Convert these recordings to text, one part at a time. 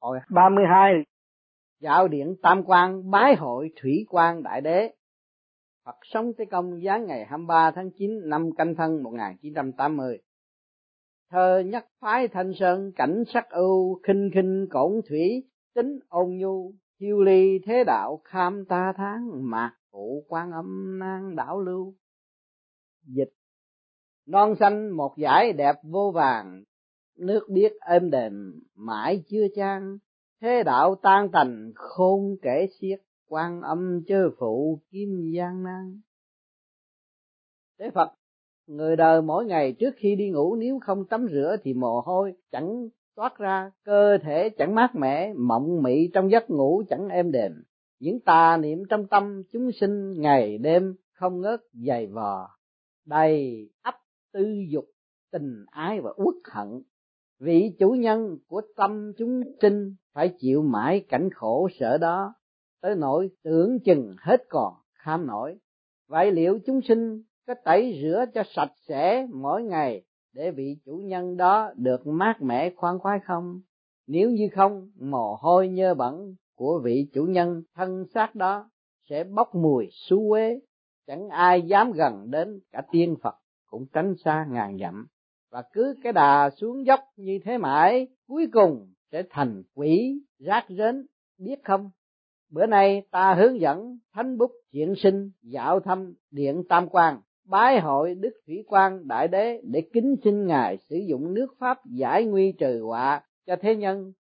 Hồi 32 dạo điện tam quan bái hội Thủy Quan Đại Đế. Phật sống Tế Công giáng ngày 23 tháng 9 năm Canh Thân 1980. Thơ nhất phái Thanh Sơn cảnh sắc ưu, khinh khinh cổn thủy, tính ôn nhu, thiêu ly thế đạo kham ta tháng, mạc cụ Quan Âm nan đảo lưu. Dịch: non xanh một dải đẹp vô vàng, nước biếc êm đềm mãi chưa chan, thế đạo tan tành khôn kể xiết, Quan Âm chớ phụ kim gian nan. Thế Phật, người đời mỗi ngày trước khi đi ngủ nếu không tắm rửa thì mồ hôi chẳng toát ra, cơ thể chẳng mát mẻ, mộng mị trong giấc ngủ chẳng êm đềm, những tà niệm trong tâm chúng sinh ngày đêm không ngớt dày vò, đầy ắp tư dục, tình ái và uất hận. Vị chủ nhân của tâm chúng sinh phải chịu mãi cảnh khổ sở đó, tới nỗi tưởng chừng hết còn kham nổi. Vậy liệu chúng sinh có tẩy rửa cho sạch sẽ mỗi ngày để vị chủ nhân đó được mát mẻ khoan khoái không? Nếu như không, mồ hôi nhơ bẩn của vị chủ nhân thân xác đó sẽ bốc mùi xú uế, chẳng ai dám gần đến, cả tiên Phật cũng tránh xa ngàn dặm. Và cứ cái đà xuống dốc như thế mãi, cuối cùng sẽ thành quỷ rác rến, biết không? Bữa nay ta hướng dẫn thánh bút chuyển sinh dạo thăm điện tam quan, bái hội Đức Thủy Quan Đại Đế để kính xin Ngài sử dụng nước pháp giải nguy trừ họa cho thế nhân,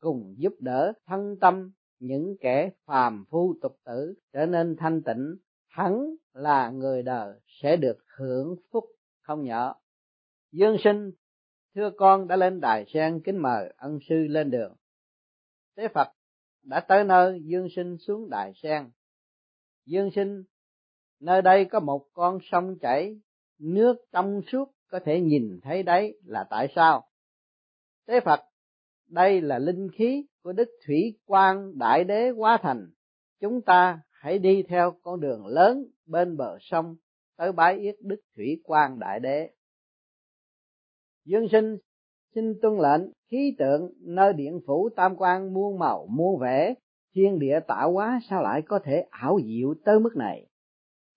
cùng giúp đỡ thân tâm những kẻ phàm phu tục tử trở nên thanh tịnh, hẳn là người đời sẽ được hưởng phúc không nhỏ. Dương Sinh, thưa con đã lên đài sen kính mời ân sư lên đường. Tế Phật đã tới nơi, Dương Sinh xuống đài sen. Dương Sinh, nơi đây có một con sông chảy, nước trong suốt có thể nhìn thấy đấy là tại sao? Tế Phật, đây là linh khí của Đức Thủy Quan Đại Đế hóa thành. Chúng ta hãy đi theo con đường lớn bên bờ sông tới bái yết Đức Thủy Quan Đại Đế. Dương Sinh xin tuân lệnh. Khí tượng nơi điện phủ tam quan muôn màu muôn vẻ, thiên địa tạo hóa sao lại có thể ảo diệu tới mức này?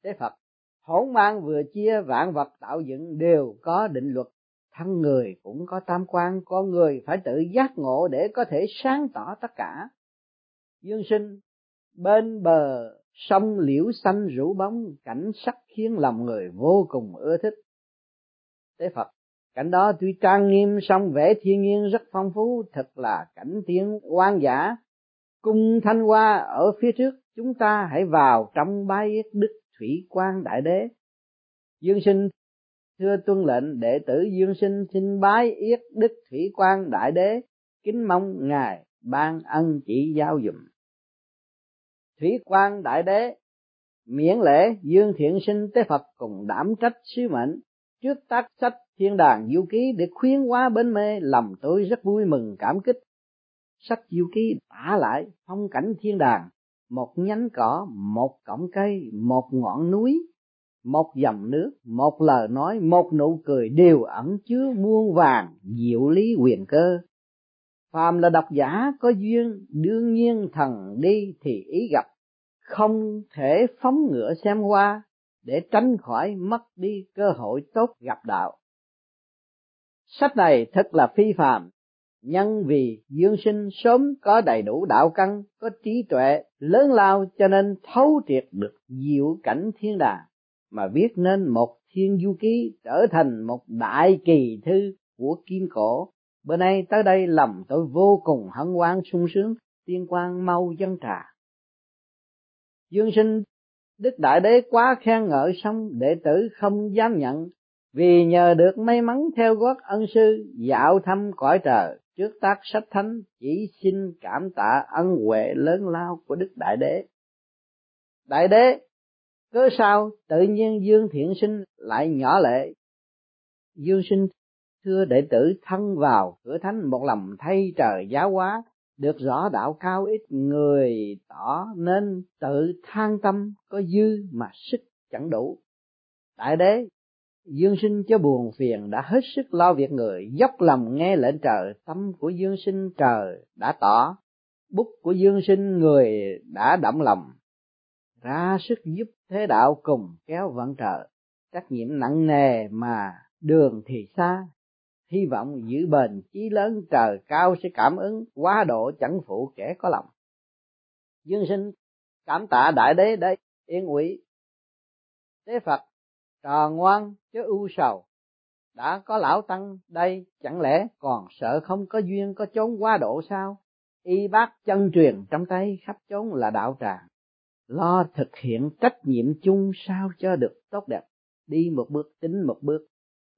Thế Phật, hỗn mang vừa chia vạn vật tạo dựng đều có định luật, thân người cũng có tam quan, con người phải tự giác ngộ để có thể sáng tỏ tất cả. Dương Sinh, bên bờ sông liễu xanh rủ bóng, cảnh sắc khiến lòng người vô cùng ưa thích. Thế Phật, cảnh đó tuy trang nghiêm song vẻ thiên nhiên rất phong phú, thật là cảnh thiên hoang dã. Cung Thanh Hoa ở phía trước, chúng ta hãy vào trong bái yết Đức Thủy Quan Đại Đế. Dương Sinh, thưa tuân lệnh, đệ tử Dương Sinh xin bái yết Đức Thủy Quan Đại Đế, kính mong Ngài ban ân chỉ giáo dùm. Thủy Quan Đại Đế miễn lễ. Dương Thiện Sinh, Tế Phật cùng đảm trách sứ mệnh trước tác sách Thiên Đàng Du Ký để khuyến hóa bến mê, lòng tôi rất vui mừng cảm kích. Sách Du Ký tả lại phong cảnh thiên đàng, một nhánh cỏ, một cọng cây, một ngọn núi, một dòng nước, một lời nói, một nụ cười đều ẩn chứa muôn vàng diệu lý huyền cơ. Phàm là độc giả có duyên, đương nhiên thần đi thì ý gặp, không thể phóng ngựa xem qua để tránh khỏi mất đi cơ hội tốt gặp đạo. Sách này thật là phi phàm, nhân vì Dương Sinh sớm có đầy đủ đạo căn, có trí tuệ lớn lao cho nên thấu triệt được diệu cảnh thiên đàng, mà viết nên một thiên du ký trở thành một đại kỳ thư của kim cổ. Bữa nay tới đây lòng tôi vô cùng hân hoan sung sướng, tiên quan mau dân trà. Dương Sinh, Đức Đại Đế quá khen ngợi xong đệ tử không dám nhận, vì nhờ được may mắn theo gót ân sư dạo thăm cõi trời trước tác sách thánh, chỉ xin cảm tạ ân huệ lớn lao của Đức Đại Đế. Đại Đế, cớ sao tự nhiên Dương Thiện Sinh lại nhỏ lệ? Dương Sinh, thưa đệ tử thân vào cửa thánh một lòng thay trời giáo hóa, được rõ đạo cao ít người tỏ nên tự than tâm có dư mà sức chẳng đủ. Đại Đế, Dương sinh cho buồn phiền đã hết sức lo việc người, dốc lòng nghe lệnh trời, tâm của dương sinh trời đã tỏ, bút của dương sinh người đã động lòng, ra sức giúp thế đạo cùng kéo vận trời. Trách nhiệm nặng nề mà đường thì xa, hy vọng giữ bền chí lớn trời cao sẽ cảm ứng, quá độ chẳng phụ kẻ có lòng. Dương sinh cảm tạ đại đế đây yên ủy, tế Phật tròn ngoan chứ ưu sầu, đã có lão tăng đây chẳng lẽ còn sợ không có duyên có chốn quá độ sao? Y bác chân truyền trong tay khắp chốn là đạo tràng, lo thực hiện trách nhiệm chung sao cho được tốt đẹp, đi một bước tính một bước.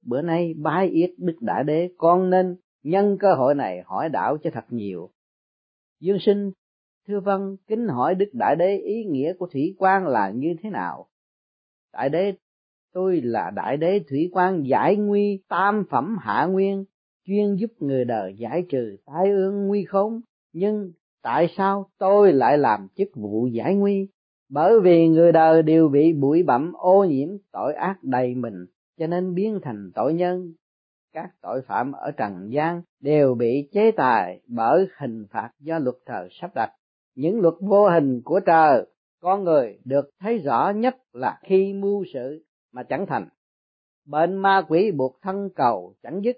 Bữa nay bái yết Đức Đại Đế, con nên nhân cơ hội này hỏi đạo cho thật nhiều. Dương sinh thưa vâng, kính hỏi Đức Đại Đế ý nghĩa của thủy quan là như thế nào? Đại Đế, tôi là Đại Đế thủy quan giải nguy tam phẩm hạ nguyên, chuyên giúp người đời giải trừ tai ương nguy khốn. Nhưng tại sao tôi lại làm chức vụ giải nguy? Bởi vì người đời đều bị bụi bặm ô nhiễm tội ác đầy mình, cho nên biến thành tội nhân. Các tội phạm ở trần gian đều bị chế tài bởi hình phạt do luật trời sắp đặt. Những luật vô hình của trời, con người được thấy rõ nhất là khi mưu sự mà chẳng thành. Bệnh ma quỷ buộc thân cầu chẳng dứt,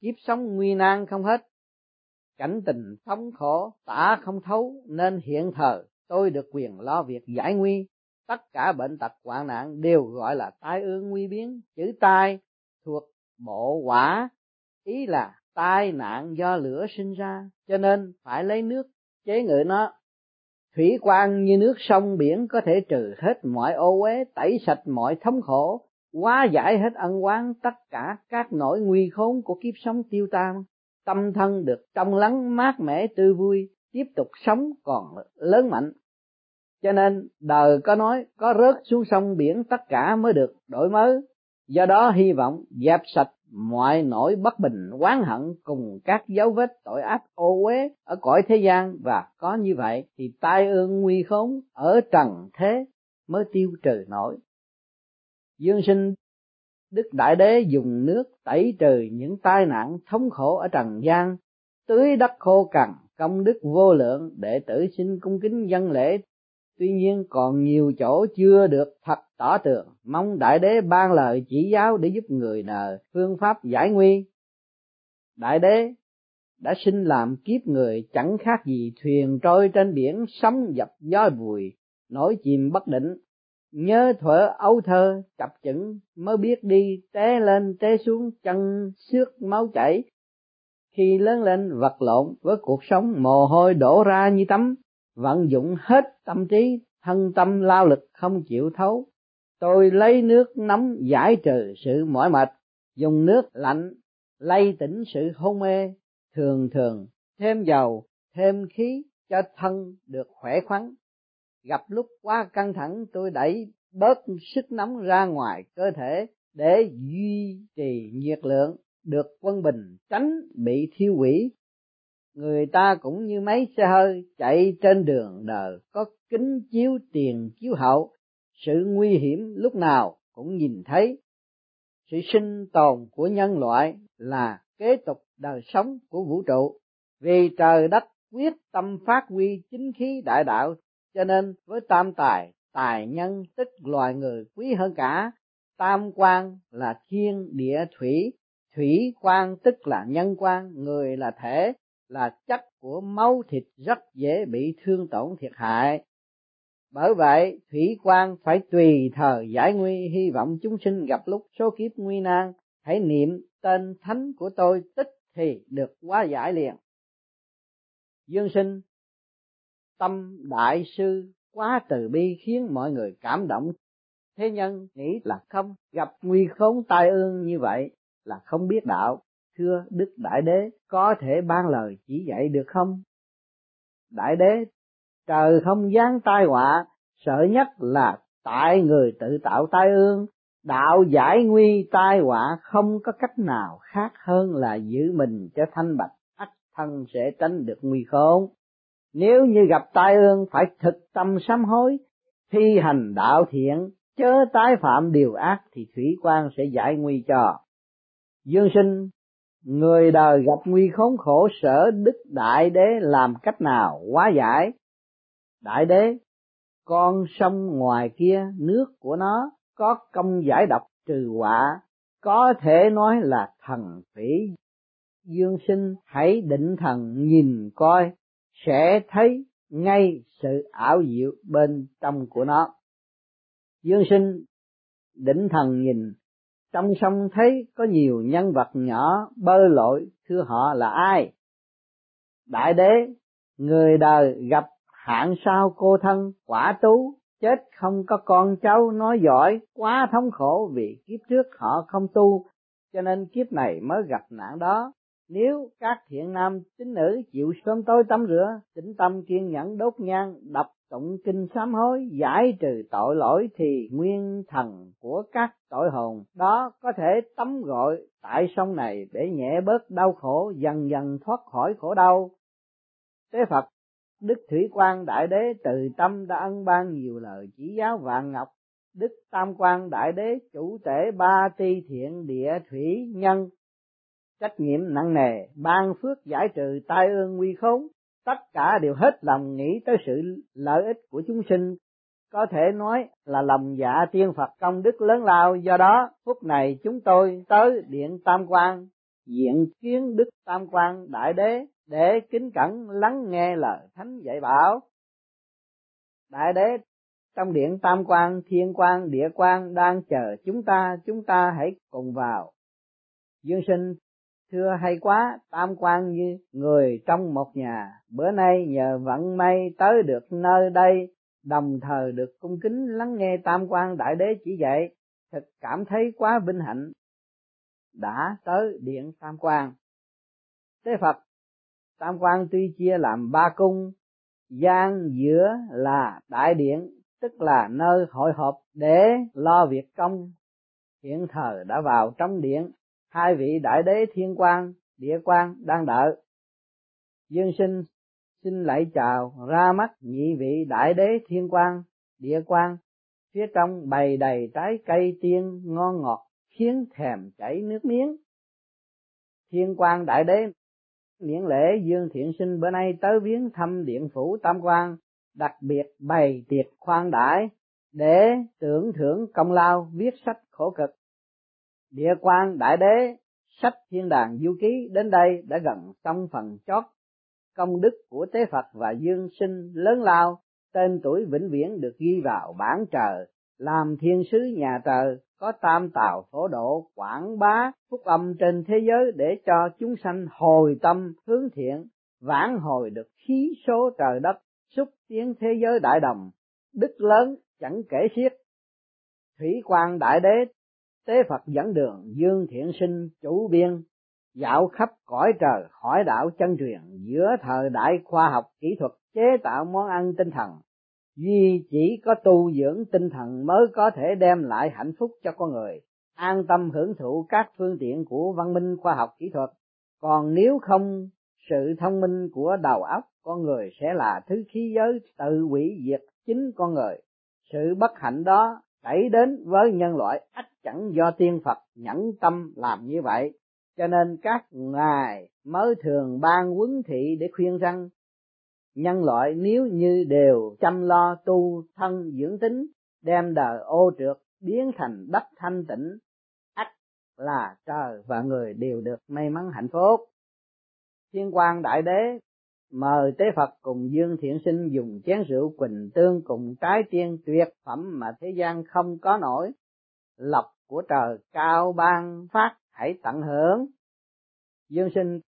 kiếp sống nguy nan không hết, cảnh tình thống khổ tả không thấu, nên hiện thời tôi được quyền lo việc giải nguy. Tất cả bệnh tật hoạn nạn đều gọi là tai ương nguy biến, chữ tai thuộc bộ hỏa, ý là tai nạn do lửa sinh ra, cho nên phải lấy nước chế ngự nó. Thủy quan như nước sông biển có thể trừ hết mọi ô uế, tẩy sạch mọi thống khổ, hóa giải hết ân oán, tất cả các nỗi nguy khốn của kiếp sống tiêu tan, tâm thân được trong lắng mát mẻ tươi vui, tiếp tục sống còn lớn mạnh. Cho nên đời có nói có rớt xuống sông biển tất cả mới được đổi mới. Do đó hy vọng dẹp sạch mọi nỗi bất bình oán hận cùng các dấu vết tội ác ô uế ở cõi thế gian, và có như vậy thì tai ương nguy khốn ở trần thế mới tiêu trừ nổi. Dương sinh Đức Đại Đế dùng nước tẩy trừ những tai nạn thống khổ ở trần gian, tưới đất khô cằn, công đức vô lượng, đệ tử xin cung kính dâng lễ. Tuy nhiên còn nhiều chỗ chưa được thật tỏ tường, mong Đại Đế ban lời chỉ giáo để giúp người đời phương pháp giải nguy. Đại Đế đã sinh làm kiếp người chẳng khác gì thuyền trôi trên biển, sóng dập gió bùi, nổi chìm bất định, nhớ thuở ấu thơ chập chững mới biết đi, té lên té xuống chân xước máu chảy. Khi lớn lên vật lộn với cuộc sống, mồ hôi đổ ra như tắm, vận dụng hết tâm trí, thân tâm lao lực không chịu thấu. Tôi lấy nước nóng giải trừ sự mỏi mệt, dùng nước lạnh lay tỉnh sự hôn mê, thường thường thêm dầu, thêm khí cho thân được khỏe khoắn. Gặp lúc quá căng thẳng, tôi đẩy bớt sức nóng ra ngoài cơ thể để duy trì nhiệt lượng được quân bình, tránh bị thiêu hủy. Người ta cũng như mấy xe hơi chạy trên đường đời, có kính chiếu tiền chiếu hậu, sự nguy hiểm lúc nào cũng nhìn thấy. Sự sinh tồn của nhân loại là kế tục đời sống của vũ trụ, vì trời đất quyết tâm phát huy chính khí đại đạo, cho nên với tam tài, tài nhân tức loài người quý hơn cả. Tam quan là thiên địa thủy, thủy quan tức là nhân quan, người là thể, là chất của máu thịt rất dễ bị thương tổn thiệt hại. Bởi vậy, thủy quan phải tùy thời giải nguy, hy vọng chúng sinh gặp lúc số kiếp nguy nan, hãy niệm tên thánh của tôi tích thì được hóa giải liền. Dương sinh, tâm đại sư quá từ bi khiến mọi người cảm động. Thế nhân nghĩ là không, gặp nguy khốn tai ương như vậy là không biết đạo. Thưa Đức Đại Đế, có thể ban lời chỉ dạy được không? Đại Đế, trời không giáng tai họa, sợ nhất là tại người tự tạo tai ương. Đạo giải nguy tai họa không có cách nào khác hơn là giữ mình cho thanh bạch, ắt thân sẽ tránh được nguy khốn. Nếu như gặp tai ương phải thực tâm sám hối, thi hành đạo thiện, chớ tái phạm điều ác thì thủy quan sẽ giải nguy cho. Dương sinh, người đời gặp nguy khốn khổ sở đức đại đế làm cách nào hóa giải? Đại đế, con sông ngoài kia nước của nó có công giải độc trừ họa, có thể nói là thần thủy. Dương sinh hãy định thần nhìn coi, sẽ thấy ngay sự ảo diệu bên trong của nó. Dương sinh định thần nhìn, trong sông thấy có nhiều nhân vật nhỏ bơi lội, thưa họ là ai? Đại đế, người đời gặp hạng sao cô thân quả tú, chết không có con cháu nói giỏi, quá thống khổ vì kiếp trước họ không tu, cho nên kiếp này mới gặp nạn đó. Nếu các thiện nam tín nữ chịu sớm tối tắm rửa, tĩnh tâm kiên nhẫn đốt nhang, đọc tụng kinh sám hối, giải trừ tội lỗi, thì nguyên thần của các tội hồn đó có thể tắm gội tại sông này để nhẹ bớt đau khổ, dần dần thoát khỏi khổ đau. Tế Phật, Đức Thủy Quan Đại Đế từ tâm đã ân ban nhiều lời chỉ giáo vàng ngọc. Đức Tam Quan Đại Đế chủ tể ba ti thiện địa thủy nhân, trách nhiệm nặng nề, ban phước giải trừ tai ương nguy khốn, tất cả đều hết lòng nghĩ tới sự lợi ích của chúng sinh, có thể nói là lòng dạ tiên Phật công đức lớn lao. Do đó, phút này chúng tôi tới điện Tam Quan, diện kiến Đức Tam Quan Đại Đế để kính cẩn lắng nghe lời Thánh dạy bảo. Đại Đế, trong điện Tam Quan, Thiên Quan, Địa Quan đang chờ chúng ta hãy cùng vào. Dương sinh, thưa hay quá, Tam Quan như người trong một nhà, bữa nay nhờ vận may tới được nơi đây, đồng thời được cung kính lắng nghe Tam Quan Đại Đế chỉ dạy, thật cảm thấy quá vinh hạnh. Đã tới điện Tam Quan. Tế Phật, Tam Quan tuy chia làm ba cung, gian giữa là đại điện, tức là nơi hội họp để lo việc công. Hiện thời đã vào trong điện, hai vị Đại Đế Thiên Quan, Địa Quan đang đợi. Dương sinh xin lạy chào ra mắt nhị vị Đại Đế Thiên Quan, Địa Quan. Phía trong bày đầy trái cây tiên ngon ngọt khiến thèm chảy nước miếng. Thiên Quan Đại Đế miễn lễ Dương thiện sinh bữa nay tới viếng thăm điện phủ Tam Quan, đặc biệt bày tiệc khoan đãi để tưởng thưởng công lao viết sách khổ cực. Địa Quan Đại Đế, sách Thiên Đàng Du Ký đến đây đã gần xong phần chót, công đức của Tế Phật và Dương sinh lớn lao, tên tuổi vĩnh viễn được ghi vào bảng trời, làm thiên sứ nhà trời, có tam tào phổ độ, quảng bá phúc âm trên thế giới để cho chúng sanh hồi tâm hướng thiện, vãn hồi được khí số trời đất, xúc tiến thế giới đại đồng, đức lớn chẳng kể xiết. Thủy Quan Đại Đế, Tế Phật dẫn đường Dương thiện sinh chủ biên, dạo khắp cõi trời hỏi đạo chân truyền, giữa thời đại khoa học kỹ thuật chế tạo món ăn tinh thần. Duy chỉ có tu dưỡng tinh thần mới có thể đem lại hạnh phúc cho con người, an tâm hưởng thụ các phương tiện của văn minh khoa học kỹ thuật. Còn nếu không, sự thông minh của đầu óc con người sẽ là thứ khí giới tự hủy diệt chính con người. Sự bất hạnh đó đẩy đến với nhân loại ắt chẳng do tiên Phật nhẫn tâm làm như vậy, cho nên các ngài mới thường ban huấn thị để khuyên rằng nhân loại nếu như đều chăm lo tu thân dưỡng tính, đem đời ô trượt biến thành đất thanh tịnh, ắt là trời và người đều được may mắn hạnh phúc. Thiên Quan Đại Đế mời Tế Phật cùng Dương thiện sinh dùng chén rượu quỳnh tương cùng trái tiên tuyệt phẩm mà thế gian không có nổi, lộc của trời cao ban phát hãy tận hưởng. Dương sinh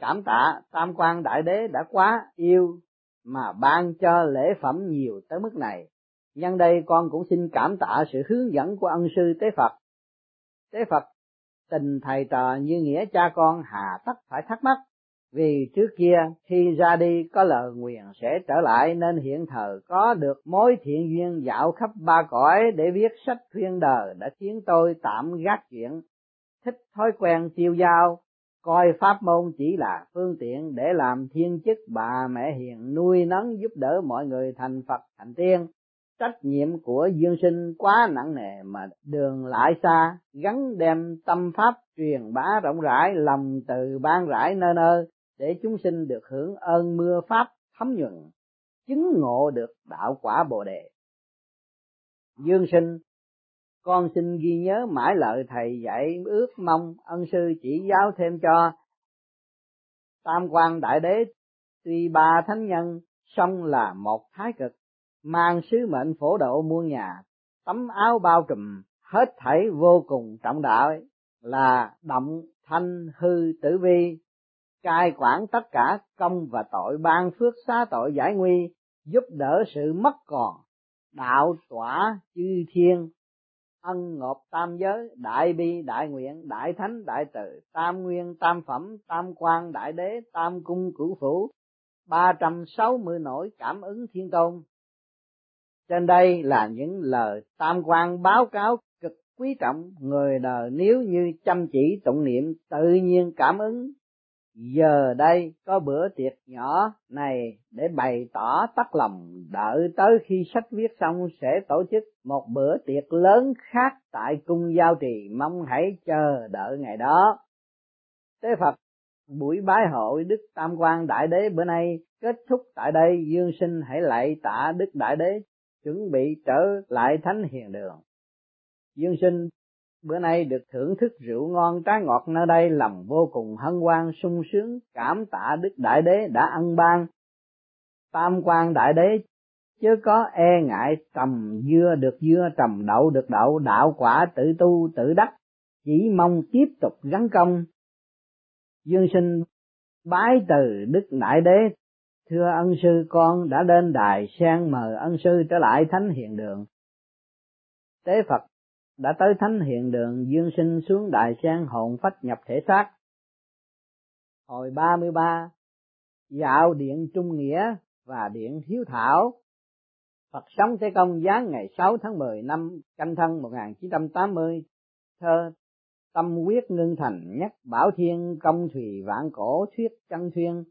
cảm tạ Tam Quan Đại Đế đã quá yêu mà ban cho lễ phẩm nhiều tới mức này. Nhân đây con cũng xin cảm tạ sự hướng dẫn của ân sư Tế Phật. Tế Phật, tình thầy trò như nghĩa cha con hà tất phải thắc mắc, vì trước kia khi ra đi có lời nguyền sẽ trở lại, nên hiện thời có được mối thiện duyên dạo khắp ba cõi để viết sách khuyên đời đã khiến tôi tạm gác chuyện, thích thói quen tiêu dao, coi pháp môn chỉ là phương tiện để làm thiên chức bà mẹ hiền nuôi nấng giúp đỡ mọi người thành Phật thành tiên. Trách nhiệm của duyên sinh quá nặng nề mà đường lại xa, gắn đem tâm pháp truyền bá rộng rãi, lòng từ ban rãi nơi nơi, để chúng sinh được hưởng ơn mưa pháp thấm nhuần, chứng ngộ được đạo quả Bồ Đề. Dương sinh, con xin ghi nhớ mãi lời thầy dạy, ước mong ân sư chỉ giáo thêm cho. Tam quan đại đế tuy ba thánh nhân, song là một thái cực, mang sứ mệnh phổ độ muôn nhà, tấm áo bao trùm hết thảy vô cùng trọng đạo, là động thanh hư tử vi, cai quản tất cả công và tội, ban phước xá tội giải nguy, giúp đỡ sự mất còn, đạo tỏa chư thiên, ân ngọc tam giới, đại bi đại nguyện, đại thánh đại từ, tam nguyên tam phẩm, tam quan đại đế, tam cung cửu phủ, 360 nỗi cảm ứng thiên tôn. Trên đây là những lời tam quan báo cáo cực quý trọng, người đời nếu như chăm chỉ tụng niệm tự nhiên cảm ứng. Giờ đây có bữa tiệc nhỏ này để bày tỏ tắt lòng, đợi tới khi sách viết xong sẽ tổ chức một bữa tiệc lớn khác tại cung Giao Trì, mong hãy chờ đợi ngày đó. Tế Phật, buổi bái hội Đức Tam Quan Đại Đế bữa nay kết thúc tại đây, dương sinh hãy lạy tạ Đức Đại Đế, chuẩn bị trở lại Thánh Hiền Đường. Dương sinh bữa nay được thưởng thức rượu ngon trái ngọt nơi đây, lòng vô cùng hân hoan sung sướng, cảm tạ Đức Đại Đế đã ân ban. Tam Quan Đại Đế chớ có e ngại, trồng dưa được dưa, trồng đậu được đậu, đạo quả tự tu tự đắc, chỉ mong tiếp tục gắn công. Dương sinh bái từ Đức Đại Đế, thưa ân sư, con đã đến đài sen, mời ân sư trở lại Thánh Hiền Đường. Tế Phật đã tới Thánh Hiền Đường, dương sinh xuống đài sen, hồn phách nhập thể xác. Hồi 33, dạo điện Trung Nghĩa và điện Hiếu Thảo. Phật sống Tế Công giáng ngày 6 tháng 10 năm Canh Thân 1980, thơ Tâm Quyết Ngưng Thành Nhất Bảo Thiên Công Thùy Vạn Cổ Thuyết Chân Thuyên,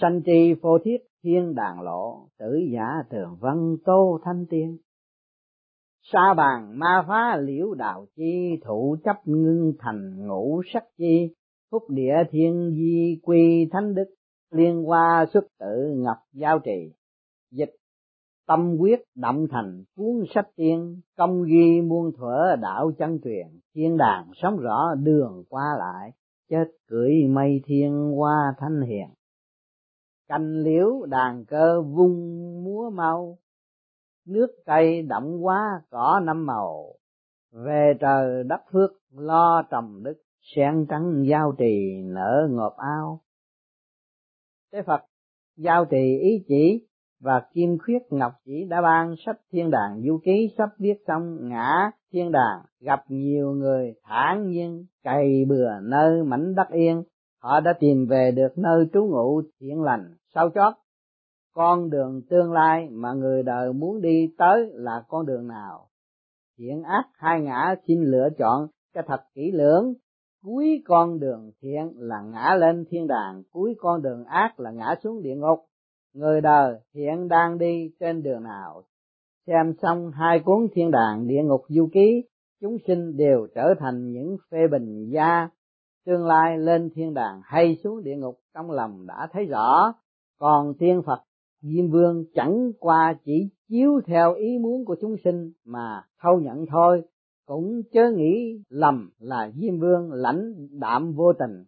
sanh tri phô thiết thiên đàng lộ, tử giả tường vân tô thanh tiên. Sa bàn ma phá liễu đạo chi, thủ chấp ngưng thành ngũ sắc chi, phúc địa thiên di quy thánh đức, liên hoa xuất tự ngập giao trì. Dịch Tâm Quyết động thành cuốn sách tiên, công ghi muôn thuở đạo chân truyền, thiên đàng sống rõ đường qua lại, chết cưỡi mây thiên hoa thanh hiền. Cành liễu đàn cơ vung múa mau, nước cây đậm quá cỏ năm màu, về trời đất phước lo trồng đức, sen trắng giao trì nở ngọt ao. Tế Phật, giao trì ý chỉ và kim khuyết ngọc chỉ đã ban sách Thiên Đàng Du Ký, sắp viết xong ngã thiên đàng, gặp nhiều người thản nhiên cày bừa nơi mảnh đất yên, họ đã tìm về được nơi trú ngụ thiện lành. Sau chót, con đường tương lai mà người đời muốn đi tới là con đường nào? Thiện ác hai ngã xin lựa chọn cho thật kỹ lưỡng. Cuối con đường thiện là ngã lên thiên đàng, cuối con đường ác là ngã xuống địa ngục. Người đời hiện đang đi trên đường nào? Xem xong hai cuốn Thiên Đàng Địa Ngục Du Ký, chúng sinh đều trở thành những phê bình gia, tương lai lên thiên đàng hay xuống địa ngục trong lòng đã thấy rõ. Còn tiên Phật, Diêm Vương chẳng qua chỉ chiếu theo ý muốn của chúng sinh mà thâu nhận thôi, cũng chớ nghĩ lầm là Diêm Vương lãnh đạm vô tình.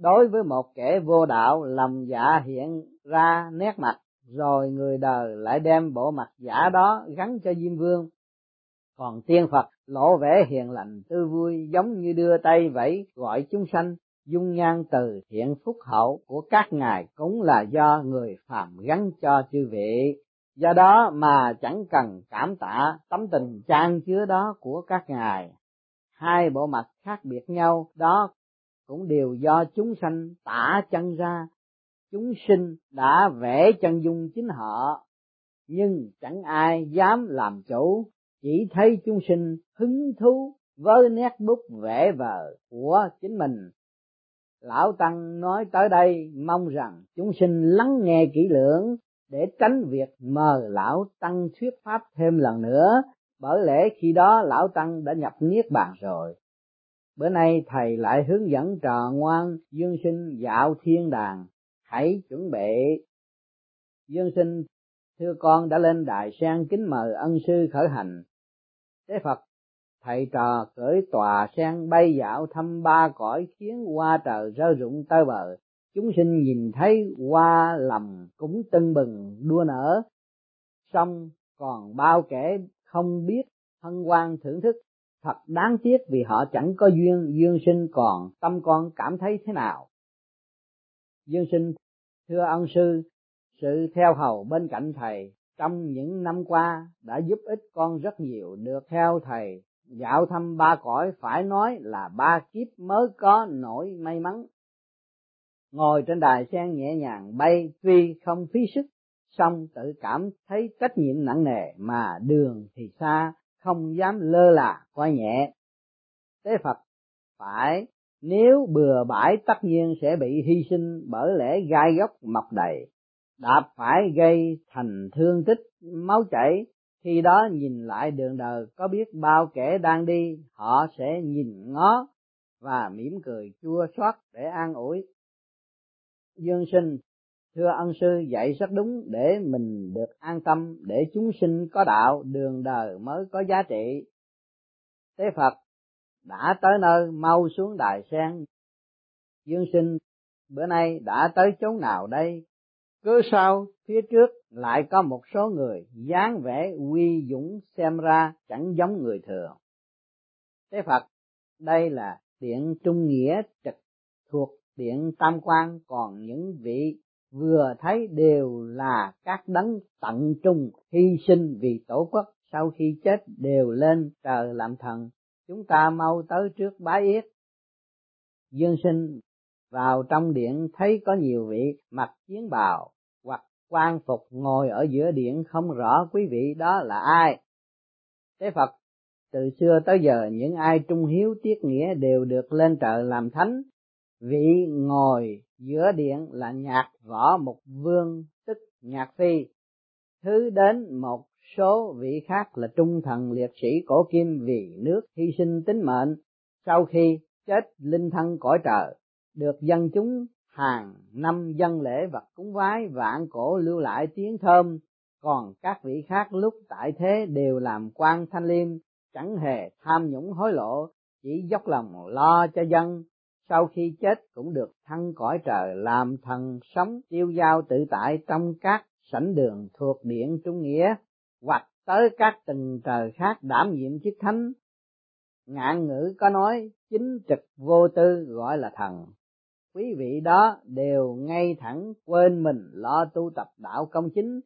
Đối với một kẻ vô đạo, lòng giả hiện ra nét mặt, rồi người đời lại đem bộ mặt giả đó gắn cho Diêm Vương. Còn tiên Phật lộ vẻ hiền lành tươi vui, giống như đưa tay vẫy gọi chúng sanh, dung nhan từ thiện phúc hậu của các ngài cũng là do người phàm gắn cho chư vị, do đó mà chẳng cần cảm tạ tấm tình chan chứa đó của các ngài. Hai bộ mặt khác biệt nhau đó cũng đều do chúng sanh tả chân ra, chúng sinh đã vẽ chân dung chính họ, nhưng chẳng ai dám làm chủ, chỉ thấy chúng sinh hứng thú với nét bút vẽ vời của chính mình. Lão Tăng nói tới đây mong rằng chúng sinh lắng nghe kỹ lưỡng, để tránh việc mời lão tăng thuyết pháp thêm lần nữa, bởi lẽ khi đó lão tăng đã nhập niết bàn rồi. Bữa nay thầy lại hướng dẫn trò ngoan Dương Sinh dạo thiên đàng, hãy chuẩn bị. Dương Sinh thưa con đã lên đài sen kính mời ân sư khởi hành. Thế Phật, thầy trò cởi tòa sen bay dạo thăm ba cõi khiến hoa trời rơi rụng tơi bời. Chúng sinh nhìn thấy hoa lầm cũng tưng bừng đua nở, song còn bao kẻ không biết hân hoan thưởng thức. Thật đáng tiếc vì họ chẳng có duyên. Dương Sinh còn tâm con cảm thấy thế nào? Dương Sinh thưa ân sư, sự theo hầu bên cạnh thầy trong những năm qua đã giúp ích con rất nhiều. Được theo thầy dạo thăm ba cõi phải nói là ba kiếp mới có nỗi may mắn. Ngồi trên đài sen nhẹ nhàng bay, tuy không phí sức, song tự cảm thấy trách nhiệm nặng nề, mà đường thì xa, không dám lơ là coi nhẹ. Tế Phật, phải, nếu bừa bãi tất nhiên sẽ bị hy sinh, bởi lẽ gai góc mọc đầy, đạp phải gây thành thương tích, máu chảy. Khi đó nhìn lại đường đời, có biết bao kẻ đang đi, họ sẽ nhìn ngó và mỉm cười chua xót để an ủi. Dương Sinh thưa ân sư dạy rất đúng, để mình được an tâm, để chúng sinh có đạo, đường đời mới có giá trị. Tế Phật, đã tới nơi, mau xuống đài sen. Dương Sinh, bữa nay đã tới chốn nào đây? Cứ sau phía trước lại có một số người dáng vẻ uy dũng, xem ra chẳng giống người thường. Tế Phật, đây là điện Trung Nghĩa trực thuộc điện Tam Quan, còn những vị vừa thấy đều là các đấng tận trung hy sinh vì tổ quốc, sau khi chết đều lên trời làm thần. Chúng ta mau tới trước bái yết. Dương Sinh vào trong điện thấy có nhiều vị mặc chiến bào hoặc quan phục ngồi ở giữa điện, không rõ quý vị đó là ai. Thế Phật, từ xưa tới giờ những ai trung hiếu tiết nghĩa đều được lên trời làm thánh. Vị ngồi giữa điện là Nhạc Võ Mục Vương tức Nhạc Phi, thứ đến một số vị khác là trung thần liệt sĩ cổ kim vì nước hy sinh tính mệnh, sau khi chết linh thân cõi trời, được dân chúng hàng năm dân lễ vật cúng vái, vạn cổ lưu lại tiếng thơm. Còn các vị khác lúc tại thế đều làm quan thanh liêm, chẳng hề tham nhũng hối lộ, chỉ dốc lòng lo cho dân. Sau khi chết cũng được thăng cõi trời làm thần, sống tiêu dao tự tại trong các sảnh đường thuộc điện Trung Nghĩa, hoặc tới các tầng trời khác đảm nhiệm chức thánh. Ngạn ngữ có nói chính trực vô tư gọi là thần. Quý vị đó đều ngay thẳng, quên mình lo tu tập đạo công chính,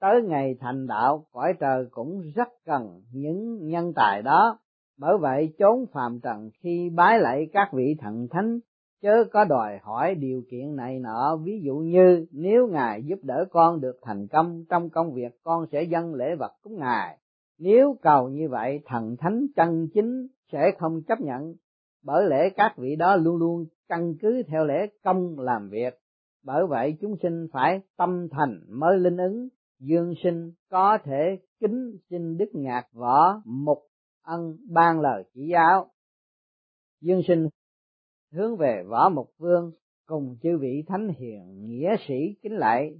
tới ngày thành đạo cõi trời cũng rất cần những nhân tài đó. Bởi vậy chốn phàm trần khi bái lạy các vị thần thánh, chớ có đòi hỏi điều kiện này nọ, ví dụ như nếu Ngài giúp đỡ con được thành công trong công việc, con sẽ dâng lễ vật cúng Ngài. Nếu cầu như vậy, thần thánh chân chính sẽ không chấp nhận, bởi lẽ các vị đó luôn luôn căn cứ theo lễ công làm việc. Bởi vậy chúng sinh phải tâm thành mới linh ứng. Dương Sinh có thể kính xin Đức Nhạc Võ Mục Ân ban lời chỉ giáo. Dương Sinh hướng về Võ Mục Vương cùng chư vị thánh hiền nghĩa sĩ kính lạy.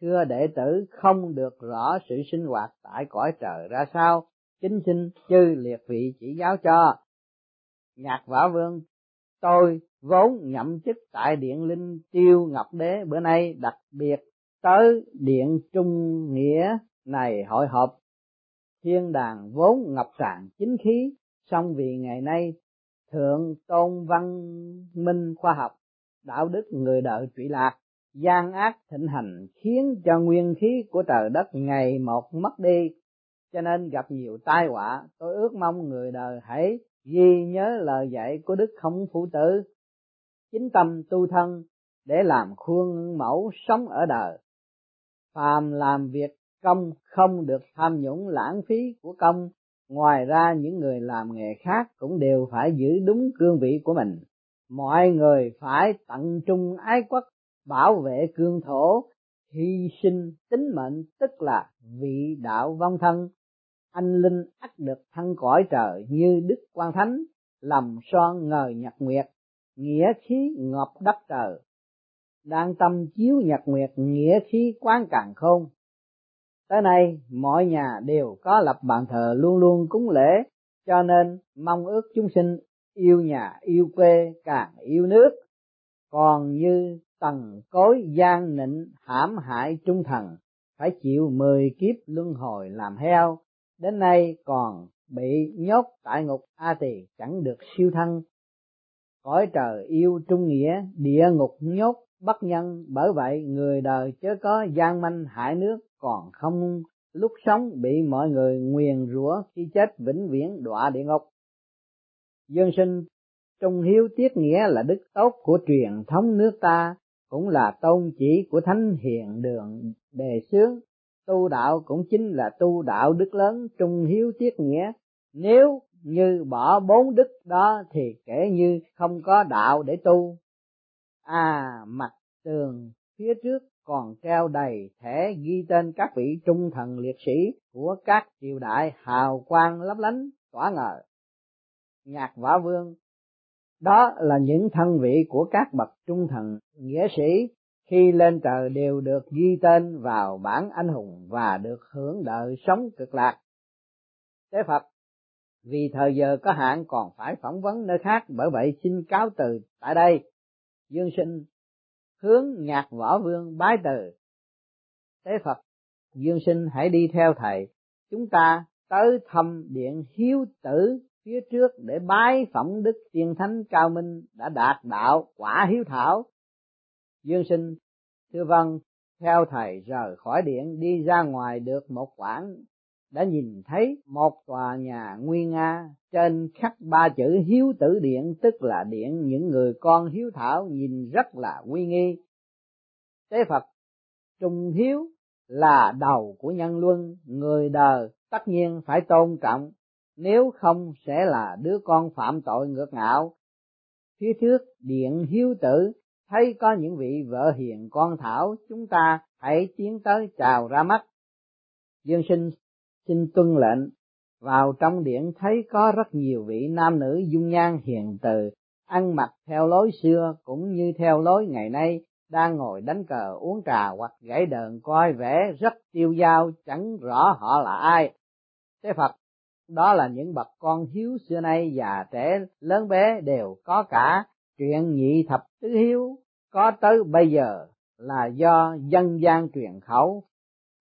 Thưa đệ tử, không được rõ sự sinh hoạt tại cõi trời ra sao, kính xin chư liệt vị chỉ giáo cho. Nhạc Võ Vương, tôi vốn nhậm chức tại điện Linh Tiêu Ngọc Đế, bữa nay đặc biệt tới điện Trung Nghĩa này hội họp. Thiên đàng vốn ngập tràn chính khí, song vì ngày nay thượng tôn văn minh khoa học, đạo đức người đời trụy lạc, gian ác thịnh hành, khiến cho nguyên khí của trời đất ngày một mất đi, cho nên gặp nhiều tai họa. Tôi ước mong người đời hãy ghi nhớ lời dạy của Đức Khổng Phu Tử, chính tâm tu thân để làm khuôn mẫu sống ở đời. Phàm làm việc công không được tham nhũng lãng phí của công. Ngoài ra những người làm nghề khác cũng đều phải giữ đúng cương vị của mình. Mọi người phải tận trung ái quốc, bảo vệ cương thổ. hy sinh tính mệnh, tức là vị đạo vong thân, anh linh ắt được thăng cõi trời như đức Quang Thánh, lầm son ngời nhật nguyệt, nghĩa khí ngọc đất trời. Đang tâm chiếu nhật nguyệt, nghĩa khí quán càn khôn. Tới nay, mọi nhà đều có lập bàn thờ luôn luôn cúng lễ, cho nên mong ước chúng sinh yêu nhà, yêu quê, càng yêu nước. Còn như tầng cối gian nịnh hãm hại trung thần, phải chịu 10 kiếp luân hồi làm heo, đến nay còn bị nhốt tại ngục A Tỳ chẳng được siêu thân. Cõi trời yêu trung nghĩa, địa ngục nhốt bất nhân, bởi vậy người đời chớ có gian manh hại nước, còn không lúc sống bị mọi người nguyền rủa, khi chết vĩnh viễn đọa địa ngục. Dương sinh trung hiếu tiết nghĩa là đức tốt của truyền thống nước ta, cũng là tôn chỉ của thánh hiền đường đề xướng. Tu đạo cũng chính là tu đạo đức lớn, trung hiếu tiết nghĩa. Nếu như bỏ 4 đức đó thì kể như không có đạo để tu. À, mặt tường phía trước còn treo đầy thẻ ghi tên các vị trung thần liệt sĩ của các triều đại, hào quang lấp lánh tỏa ngời. Nhạc Võ Vương, đó là những thân vị của các bậc trung thần nghĩa sĩ, khi lên trời đều được ghi tên vào bảng anh hùng và được hưởng đời sống cực lạc. Tế Phật, vì thời giờ có hạn còn phải phỏng vấn nơi khác, bởi vậy xin cáo từ tại đây. Dương sinh hướng Nhạc Võ Vương bái từ. Tế Phật, Dương sinh hãy đi theo thầy, chúng ta tới thăm điện hiếu tử phía trước để bái phỏng đức tiên thánh cao minh đã đạt đạo quả hiếu thảo. Dương sinh, thưa vâng, theo thầy rời khỏi điện đi ra ngoài được một quãng, đã nhìn thấy một tòa nhà nguy nga, trên khắc 3 chữ hiếu tử điện, tức là điện những người con hiếu thảo, nhìn rất là uy nghi. Tế Phật, trung hiếu là đầu của nhân luân, người đời tất nhiên phải tôn trọng, nếu không sẽ là đứa con phạm tội ngược ngạo. Phía trước điện hiếu tử thấy có những vị vợ hiền con thảo, chúng ta hãy tiến tới chào ra mắt. Dương sinh xin tuân lệnh. Vào trong điện thấy có rất nhiều vị nam nữ dung nhan hiền từ, ăn mặc theo lối xưa cũng như theo lối ngày nay, đang ngồi đánh cờ uống trà hoặc gãy đờn coi vẻ rất tiêu dao, chẳng rõ họ là ai. Thế Phật, đó là những bậc con hiếu xưa nay, già trẻ lớn bé đều có cả, chuyện nhị thập tứ hiếu có tới bây giờ là do dân gian truyền khẩu.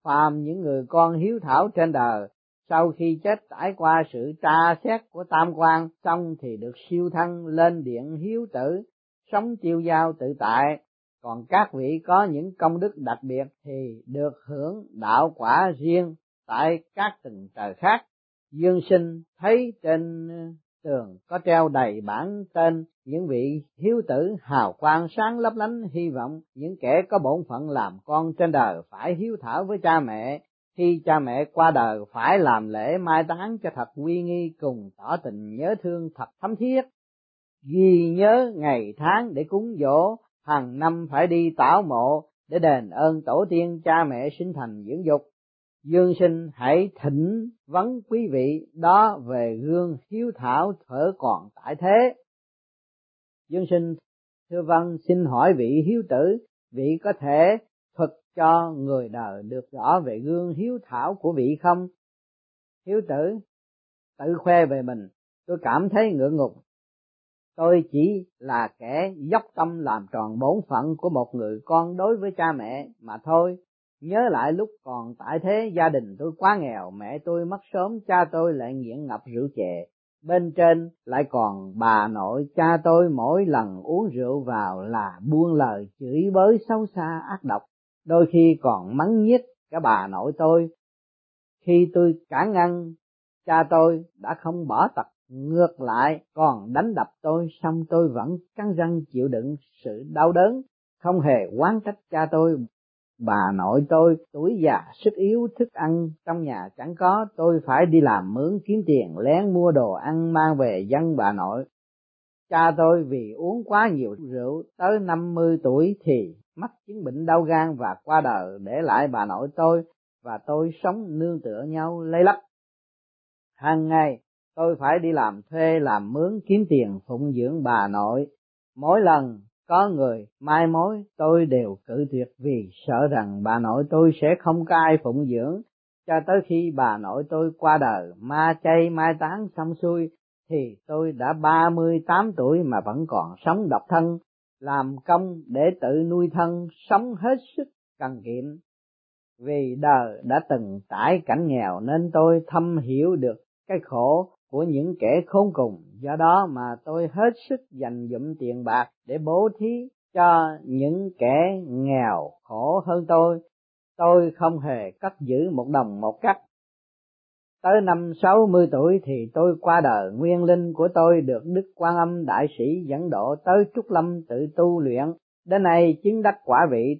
Phàm những người con hiếu thảo trên đời, sau khi chết trải qua sự tra xét của tam quan xong thì được siêu thân lên điện hiếu tử, sống tiêu dao tự tại. Còn các vị có những công đức đặc biệt thì được hưởng đạo quả riêng tại các từng trời khác. Dương sinh thấy trên tường có treo đầy bảng tên những vị hiếu tử hào quang sáng lấp lánh, hy vọng những kẻ có bổn phận làm con trên đời phải hiếu thảo với cha mẹ, khi cha mẹ qua đời phải làm lễ mai táng cho thật uy nghi, cùng tỏ tình nhớ thương thật thấm thiết. Ghi nhớ ngày tháng để cúng dỗ, hàng năm phải đi tảo mộ để đền ơn tổ tiên cha mẹ sinh thành dưỡng dục. Dương sinh hãy thỉnh vấn quý vị đó về gương hiếu thảo thở còn tại thế. Dương sinh, thưa vâng, xin hỏi vị hiếu tử, vị có thể thuật cho người đời được rõ về gương hiếu thảo của vị không? Hiếu tử tự khoe về mình, tôi cảm thấy ngượng ngùng. Tôi chỉ là kẻ dốc tâm làm tròn bổn phận của một người con đối với cha mẹ mà thôi. Nhớ lại lúc còn tại thế, gia đình tôi quá nghèo, mẹ tôi mất sớm, cha tôi lại nghiện ngập rượu chè, bên trên lại còn bà nội cha tôi mỗi lần uống rượu vào là buông lời chửi bới xấu xa ác độc, đôi khi còn mắng nhiếc cả bà nội tôi. Khi tôi cản ngăn, cha tôi đã không bỏ tật, ngược lại còn đánh đập tôi, xong tôi vẫn cắn răng chịu đựng sự đau đớn, không hề oán trách cha tôi. Bà nội tôi tuổi già sức yếu, thức ăn trong nhà chẳng có, tôi phải đi làm mướn kiếm tiền lén mua đồ ăn mang về dâng bà nội. Cha tôi vì uống quá nhiều rượu, tới 50 tuổi thì mắc chứng bệnh đau gan và qua đời, để lại bà nội tôi và tôi sống nương tựa nhau lây lắt. Hàng ngày tôi phải đi làm thuê làm mướn kiếm tiền phụng dưỡng bà nội. Mỗi lần có người mai mối tôi đều cự tuyệt vì sợ rằng bà nội tôi sẽ không có ai phụng dưỡng. Cho tới khi bà nội tôi qua đời, ma chay mai táng xong xuôi thì tôi đã 38 tuổi mà vẫn còn sống độc thân, làm công để tự nuôi thân, sống hết sức cần kiệm. Vì đời đã từng trải cảnh nghèo nên tôi thâm hiểu được cái khổ của những kẻ khốn cùng, do đó mà tôi hết sức dành dụm tiền bạc để bố thí cho những kẻ nghèo khổ hơn tôi. Tôi không hề cất giữ một đồng một cắc. Tới năm 60 tuổi thì tôi qua đời, nguyên linh của tôi được Đức Quan Âm Đại Sĩ dẫn độ tới Trúc Lâm tự tu luyện, đến nay chứng đắc quả vị.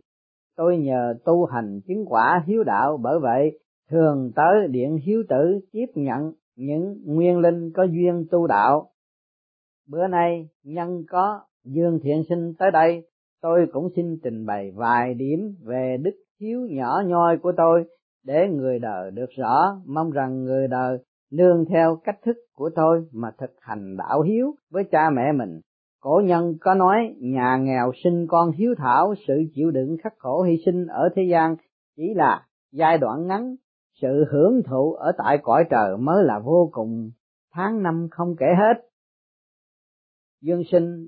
Tôi nhờ tu hành chứng quả hiếu đạo, bởi vậy thường tới điện hiếu tử tiếp nhận những nguyên linh có duyên tu đạo. Bữa nay nhân có Dương Thiện Sinh tới đây, tôi cũng xin trình bày vài điểm về đức hiếu nhỏ nhoi của tôi để người đời được rõ, mong rằng người đời nương theo cách thức của tôi mà thực hành đạo hiếu với cha mẹ mình. Cổ nhân có nói: nhà nghèo sinh con hiếu thảo, sự chịu đựng khắc khổ hy sinh ở thế gian chỉ là giai đoạn ngắn, sự hưởng thụ ở tại cõi trời mới là vô cùng, tháng năm không kể hết. Dương Sinh,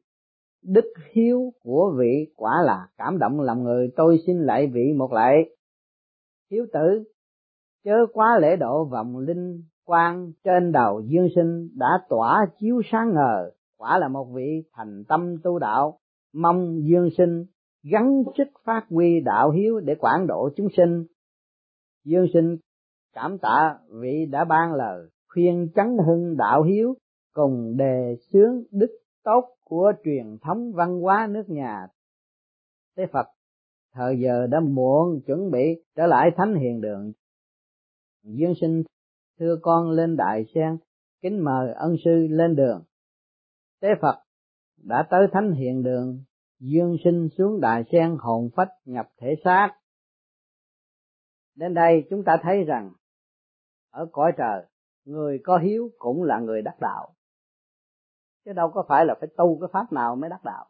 đức hiếu của vị quả là cảm động lòng người, tôi xin lạy vị một lạy. Hiếu tử, chớ quá lễ độ vòng linh quang trên đầu Dương Sinh đã tỏa chiếu sáng ngời, quả là một vị thành tâm tu đạo, mong Dương Sinh gắng sức phát huy đạo hiếu để quảng độ chúng sinh. Dương Sinh cảm tạ vị đã ban lời khuyên chấn hưng đạo hiếu, cùng đề xướng đức tốt của truyền thống văn hóa nước nhà. Tế Phật, thời giờ đã muộn, chuẩn bị trở lại thánh hiền đường. Dương Sinh thưa con lên đại sen, kính mời ân sư lên đường. Tế Phật, đã tới thánh hiền đường, Dương Sinh xuống đại sen, hồn phách nhập thể xác. Đến đây chúng ta thấy rằng ở cõi trời, người có hiếu cũng là người đắc đạo, chứ đâu có phải là phải tu cái pháp nào mới đắc đạo,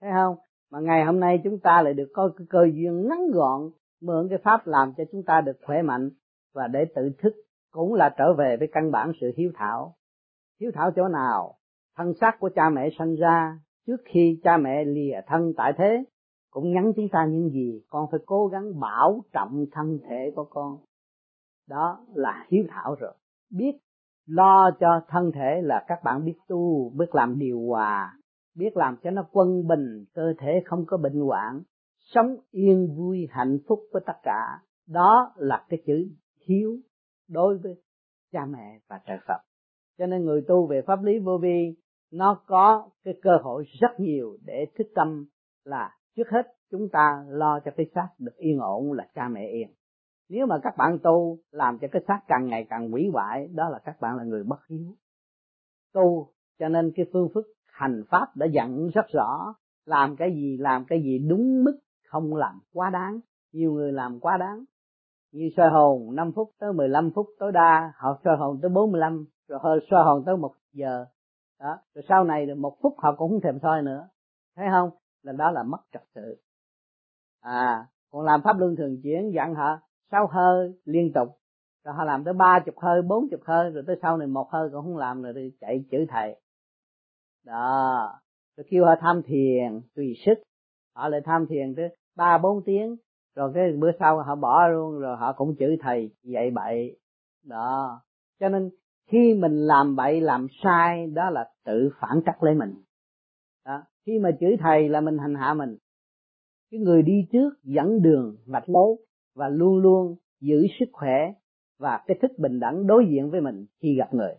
thấy không? Mà ngày hôm nay chúng ta lại được có cái cơ duyên ngắn gọn, mượn cái pháp làm cho chúng ta được khỏe mạnh và để tự thức, cũng là trở về với căn bản sự hiếu thảo. Hiếu thảo chỗ nào? Thân xác của cha mẹ sanh ra, trước khi cha mẹ lìa thân tại thế cũng nhắn chúng ta những gì, con phải cố gắng bảo trọng thân thể của con, đó là hiếu thảo rồi. Biết lo cho thân thể là các bạn biết tu, biết làm điều hòa, biết làm cho nó quân bình, cơ thể không có bệnh hoạn, sống yên vui hạnh phúc với tất cả, đó là cái chữ hiếu đối với cha mẹ và trời Phật. Cho nên người tu về pháp lý vô vi, nó có cái cơ hội rất nhiều để thức tâm, là trước hết chúng ta lo cho cái xác được yên ổn là cha mẹ yên. Nếu mà các bạn tu làm cho cái xác càng ngày càng hủy hoại, đó là các bạn là người bất hiếu. Tu cho nên cái phương pháp hành pháp đã dặn rất rõ, làm cái gì đúng mức, không làm quá đáng. Nhiều người làm quá đáng, như soi hồn 5 phút tới 15 phút tối đa, họ soi hồn tới 45, rồi họ soi hồn tới 1 giờ. Đó, rồi sau này được 1 phút họ cũng không thèm soi nữa. Thấy không? Là đó là mất trật tự. Còn làm pháp luân thường chuyển dặn họ 6 hơi liên tục, rồi họ làm tới 30 hơi, 40 hơi, rồi tới sau này 1 hơi còn không làm, rồi đi chạy chữ thầy. Đó, rồi kêu họ tham thiền tùy sức, họ lại tham thiền tới 3-4 tiếng, rồi cái bữa sau họ bỏ luôn, rồi họ cũng chữ thầy dạy bậy. Đó, cho nên khi mình làm bậy làm sai đó là tự phản trắc lấy mình. Đó, khi mà chữ thầy là mình hành hạ mình. Cái người đi trước dẫn đường mạch lối và luôn luôn giữ sức khỏe và cái thức bình đẳng đối diện với mình khi gặp người,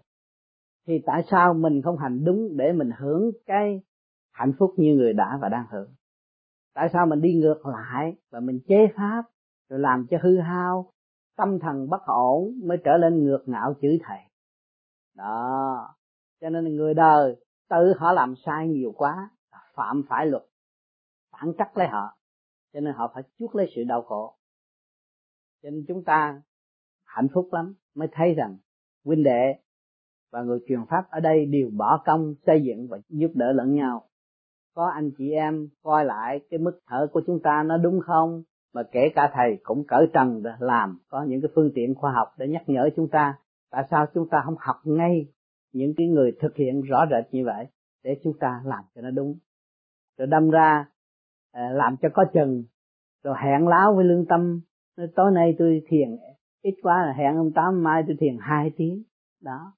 thì tại sao mình không hành đúng để mình hưởng cái hạnh phúc như người đã và đang hưởng? Tại sao mình đi ngược lại và mình chế pháp rồi làm cho hư hao, tâm thần bất ổn mới trở lên ngược ngạo chữ thầy? Đó, cho nên người đời tự họ làm sai nhiều quá, phạm phải luật, phản trắc lấy họ, cho nên họ phải chuốc lấy sự đau khổ. Cho nên chúng ta hạnh phúc lắm mới thấy rằng huynh đệ và người truyền pháp ở đây đều bỏ công xây dựng và giúp đỡ lẫn nhau. Có anh chị em coi lại cái mức thở của chúng ta nó đúng không, mà kể cả thầy cũng cởi trần làm, có những cái phương tiện khoa học để nhắc nhở chúng ta. Tại sao chúng ta không học ngay những cái người thực hiện rõ rệt như vậy để chúng ta làm cho nó đúng, rồi đâm ra làm cho có chừng, rồi hẹn láo với lương tâm. Tối nay tôi thiền ít quá, là hẹn ông Tám mai tôi thiền 2 tiếng đó,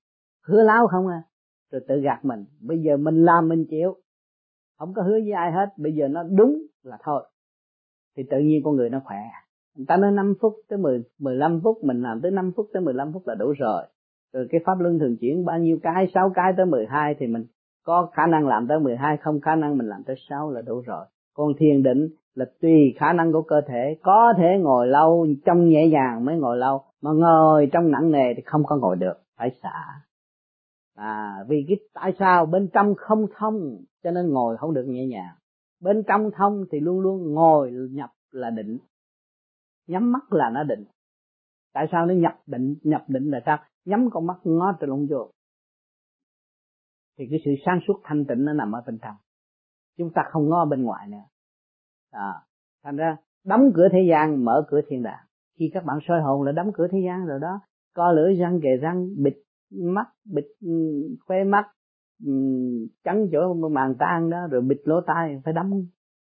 hứa láo không à, rồi tự gạt mình. Bây giờ mình làm mình chịu, không có hứa với ai hết, bây giờ nó đúng là thôi, thì tự nhiên con người nó khỏe. Người ta nói 5 phút tới 15 phút, mình làm tới 5 phút tới 15 phút là đủ rồi. Rồi cái pháp luân thường chuyển bao nhiêu cái, 6 cái tới 12 thì mình có khả năng làm tới 12, không khả năng mình làm tới 6 là đủ rồi. Còn thiền định là tùy khả năng của cơ thể, có thể ngồi lâu trong nhẹ nhàng mới ngồi lâu, mà ngồi trong nặng nề thì không có ngồi được, phải xả. Vì cái tại sao bên trong không thông cho nên ngồi không được nhẹ nhàng, bên trong thông thì luôn luôn ngồi nhập là định, nhắm mắt là nó định. Tại sao nó nhập định là sao? Nhắm con mắt ngó từ lông vô thì cái sự sáng suốt thanh tịnh nó nằm ở bên trong, chúng ta không ngó bên ngoài nữa. Thành ra đóng cửa thế gian, mở cửa thiên đàng. Khi các bạn soi hồn là đóng cửa thế gian rồi đó, co lưỡi răng kề răng, bịt mắt, bịt khóe mắt, chắn chỗ màng tan đó, rồi bịt lỗ tai, phải đóng.